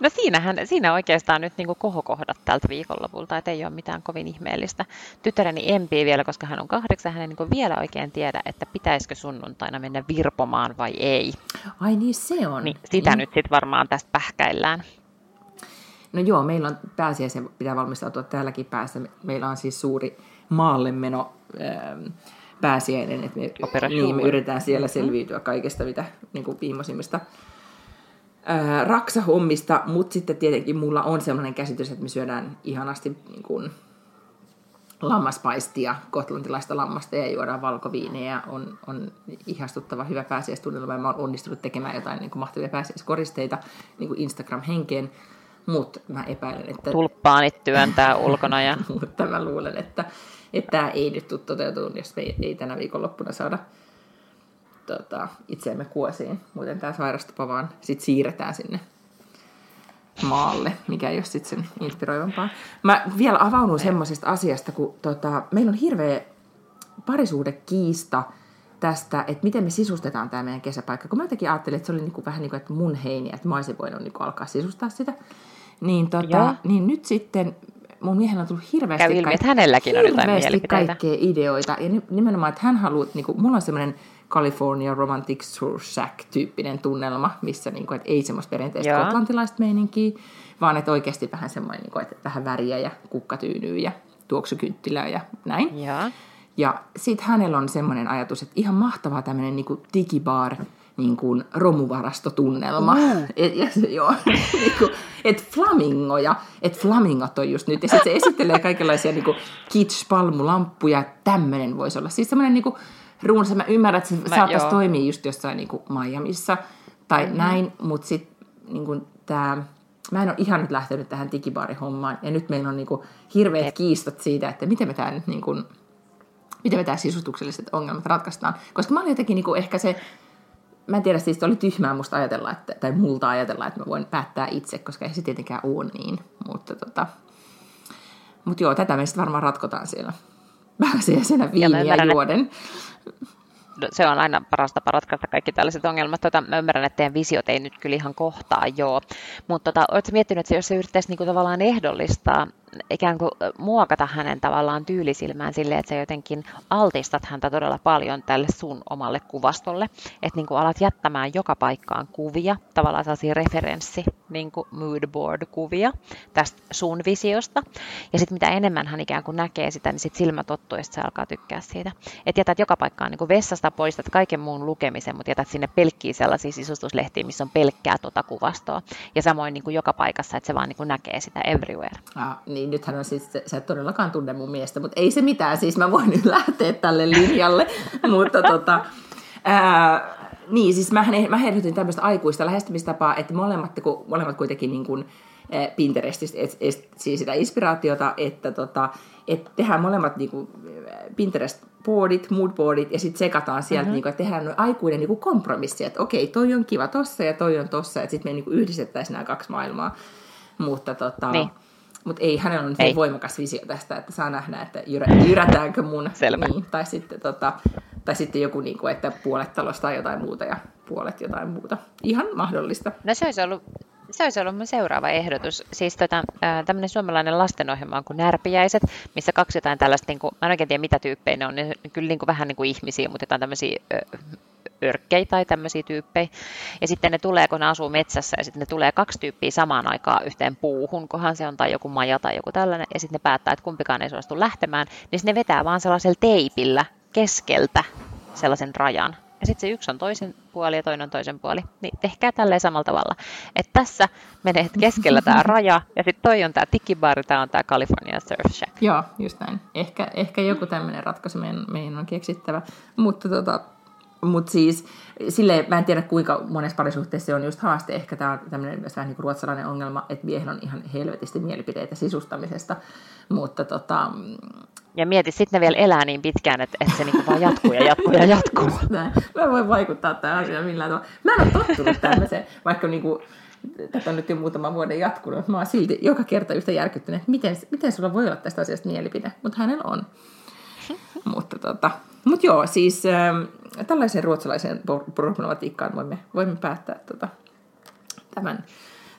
No siinähän, siinä oikeastaan nyt niin kuin kohokohdat tältä viikonlopulta, että ei ole mitään kovin ihmeellistä. Tyttäreni empii vielä, koska hän on kahdeksan, hän ei niin kuin vielä oikein tiedä, että pitäisikö sunnuntaina mennä virpomaan vai ei. Ai niin se on. Niin, sitä niin. Nyt sitten varmaan tästä pähkäillään. No joo, meillä on pääsiäisen, pitää valmistautua täälläkin päässä. Meillä on siis suuri maallemeno ähm, pääsiäinen, että me, niin, me yritetään siellä selviytyä kaikesta, mitä niin kuin viimeisimmistä raksahommista, mutta sitten tietenkin mulla on sellainen käsitys, että me syödään ihanasti niin kuin lammaspaistia, gotlantilaista lammasta ja juodaan valkoviineja. On, on ihastuttava hyvä pääsiäistunnelma ja mä oon onnistunut tekemään jotain niin kuin mahtavia pääsiäiskoristeita niin kuin Instagram-henkeen, mutta mä epäilen, että... Tulppaanit työntää ulkona ja... Mutta mä luulen, että, että tämä ei nyt tule toteutumaan, jos me ei, ei tänä viikonloppuna saada... Tota, itseemme kuosiin. Muuten tämä sairastapa vaan sit siirretään sinne maalle, mikä ei ole sitten sen inspiroivampaa. Mä vielä avaudun semmoisesta asiasta, kun tota, meillä on hirveä parisuhdekiista tästä, että miten me sisustetaan tämä meidän kesäpaikka. Kun mä jotenkin ajattelin, että se oli niinku vähän niin kuin mun heini, että mä olisin voinut niinku alkaa sisustaa sitä. Niin, tota, niin nyt sitten mun miehellä on tullut hirveästi, ilmi, kaik- hänelläkin on hirveästi kaikkea ideoita. Ja nimenomaan, että hän haluaa, niinku, mulla on semmoinen California Romantic Sur Shack-tyyppinen tunnelma, missä niin kuin, ei semmoista perinteistä skotlantilaista meininkiä, vaan että oikeasti vähän semmoinen, niin kuin, että vähän väriä ja kukkatyynyä ja tuoksukynttilää ja näin. Ja, ja sitten hänellä on semmoinen ajatus, että ihan mahtavaa tämmöinen niin kuin digibar niin kuin romuvarastotunnelma. Mm. Et, ja se, joo, niin kuin, et flamingoja, et flamingot on just nyt. Ja sitten se esittelee kaikenlaisia niin kuin kitsch-palmulamppuja, tämmöinen voisi olla. Siis semmoinen niin kuin ruunsa. Mä ymmärrän, että se mä, saattaisi joo. toimia just jossain niin kuin Miamiissa tai mm-hmm. näin, mutta sitten niin tämä mä en ole ihan nyt lähtenyt tähän digibaarihommaan, ja nyt meillä on niin kuin hirveät kiistat siitä, että miten me tämä nyt niin kuin, miten me tämä sisustukselliset ongelmat ratkaistaan. Koska mä olin jotenkin niin kuin ehkä se, mä en tiedä, siis oli tyhmää musta ajatella, että, tai multa ajatella, että mä voin päättää itse, koska ei se tietenkään ole niin. Mutta tota, mut joo, tätä me sitten varmaan ratkotaan siellä. Pääasiassa viiniä juoden. No, se on aina paras tapa ratkaista kaikki tällaiset ongelmat. Tota, mä ymmärrän, että teidän visiot ei nyt kyllä ihan kohtaa, joo. Mutta tota, oletko miettinyt, että jos se yrittäisi niinku tavallaan ehdollistaa, ikään kuin muokata hänen tavallaan tyylisilmään silleen, että sä jotenkin altistat häntä todella paljon tälle sun omalle kuvastolle, että niinku alat jättämään joka paikkaan kuvia, tavallaan sellaisia referenssi, niinku moodboard-kuvia tästä sun visiosta, ja sitten mitä enemmän hän ikään kuin näkee sitä, niin sitten silmä tottuu, ja sit sä alkaa tykkää siitä. Että jätät joka paikkaan niinku vessasta, poistat kaiken muun lukemisen, mutta jätät sinne pelkkiä sellaisia sisustuslehtiä, missä on pelkkää tota kuvastoa, ja samoin niinku joka paikassa, että se vaan niinku näkee sitä everywhere. Ah, niin. Nythän on siis, sä et todellakaan tunne mun miestä, mutta ei se mitään, siis mä voin nyt lähteä tälle linjalle, mutta tota, ää, niin siis mähän, mähän ehdotin tämmöistä aikuista lähestymistapaa, että molemmat, molemmat kuitenkin niin kuin Pinterestistä etsii sitä inspiraatiota, että tota, et tehdään molemmat niin kuin Pinterest-boardit, moodboardit ja sitten sekataan sieltä, mm-hmm. niin kuin, että tehdään aikuinen niin kuin kompromissi, että okei, toi on kiva tossa ja toi on tossa, että sitten me niin kuin yhdistettäisiin nämä kaksi maailmaa, mutta tota... Niin. Mutta ei, hänellä on nyt ei. voimakas visio tästä, että saa nähdä, että jyrä, jyrätäänkö mun. Niin, tai, sitten, tota, tai sitten joku, niin kuin, että puolet talosta jotain muuta ja puolet jotain muuta. Ihan mahdollista. No se olisi ollut, se olisi ollut mun seuraava ehdotus. Siis tota, tämmöinen suomalainen lastenohjelma on kuin Närpijäiset, missä kaksi jotain tällaista, niin kuin, mä en oikein tiedä mitä tyyppejä ne on, ne kyllä niin kuin, vähän niin kuin ihmisiä, mutta jotain tämmöisiä... Ö, örkkejä tai tämmöisiä tyyppejä. Ja sitten ne tulee, kun ne asuu metsässä, ja sitten ne tulee kaksi tyyppiä samaan aikaan yhteen puuhun, kunhan se on tai joku maja tai joku tällainen, ja sitten ne päättää, että kumpikaan ei suostu lähtemään, niin ne vetää vaan sellaisella teipillä keskeltä sellaisen rajan. Ja sitten se yksi on toisen puoli ja toinen on toisen puoli. Niin tehkää tälleen samalla tavalla. Että tässä menee keskellä tämä raja, ja sitten toi on tämä tikibaari, tämä on tämä California Surf Shack. Joo, just näin. Ehkä, ehkä joku tämmöinen ratkaisu meidän, meidän on keksittävä, mutta tota... Mutta siis silleen, mä en tiedä kuinka monessa parisuhteessa se on just haaste, ehkä tämä on tämmöinen myös vähän niin kuin ruotsalainen ongelma, että miehen on ihan helvetisti mielipiteitä sisustamisesta, mutta tota... Ja mieti, sitten ne vielä elää niin pitkään, että, että se niinku vaan jatkuu ja jatkuu ja jatkuu. Mä voin vaikuttaa tähän asiaan millään tavalla. Mä en ole tottunut tämmöiseen, vaikka niinku... Tätä on nyt jo muutaman vuoden jatkunut, mutta mä oon silti joka kerta yhtä järkyttynyt, että miten, miten sulla voi olla tästä asiasta mielipide, mutta hänellä on. Mutta tota... Mut joo, siis ähm, tällaiseen ruotsalaiseen problematiikkaan voimme, voimme päättää tota, tämän,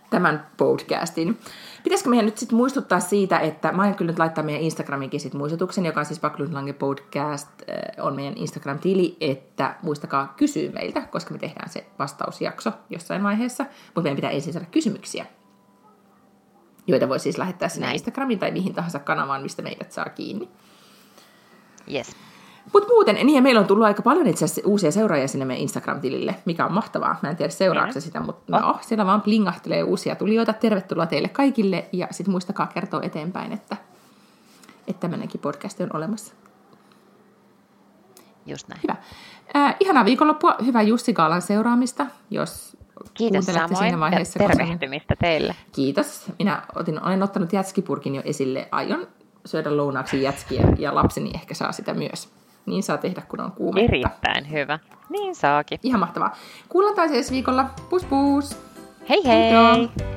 tämän podcastin. Pitäisikö meidän nyt sitten muistuttaa siitä, että mä aion kyllä nyt laittaa meidän Instagraminkin sit muistutuksen, joka on siis Backlund Lange podcast, äh, on meidän Instagram-tili, että muistakaa kysyä meiltä, koska me tehdään se vastausjakso jossain vaiheessa, mutta meidän pitää ensin saada kysymyksiä, joita voi siis lähettää sinne Instagramiin tai mihin tahansa kanavaan, mistä meidät saa kiinni. Yes. Mutta muuten, niin meillä on tullut aika paljon itse asiassa uusia seuraajia sinne meidän Instagram-tilille, mikä on mahtavaa. Mä en tiedä seuraako sitä, mutta no, siellä vaan plingahtelee uusia tulijoita. Tervetuloa teille kaikille ja sitten muistakaa kertoa eteenpäin, että, että tämmöinenkin podcast on olemassa. Just näin. Hyvä. Äh, ihanaa viikonloppua, hyvää Jussi Gaalan seuraamista, jos kiitos samoin ja tervehtymistä koska... teille. Kiitos. Minä otin, olen ottanut jätskipurkin jo esille. Aion syödä lounaaksi jätskiä ja lapseni ehkä saa sitä myös. Niin saa tehdä, kun on kuumetta. Erittäin hyvä. Niin saakin. Ihan mahtavaa. Kuullaan taas ensi viikolla. Pus pus. Hei hei. Kiitos.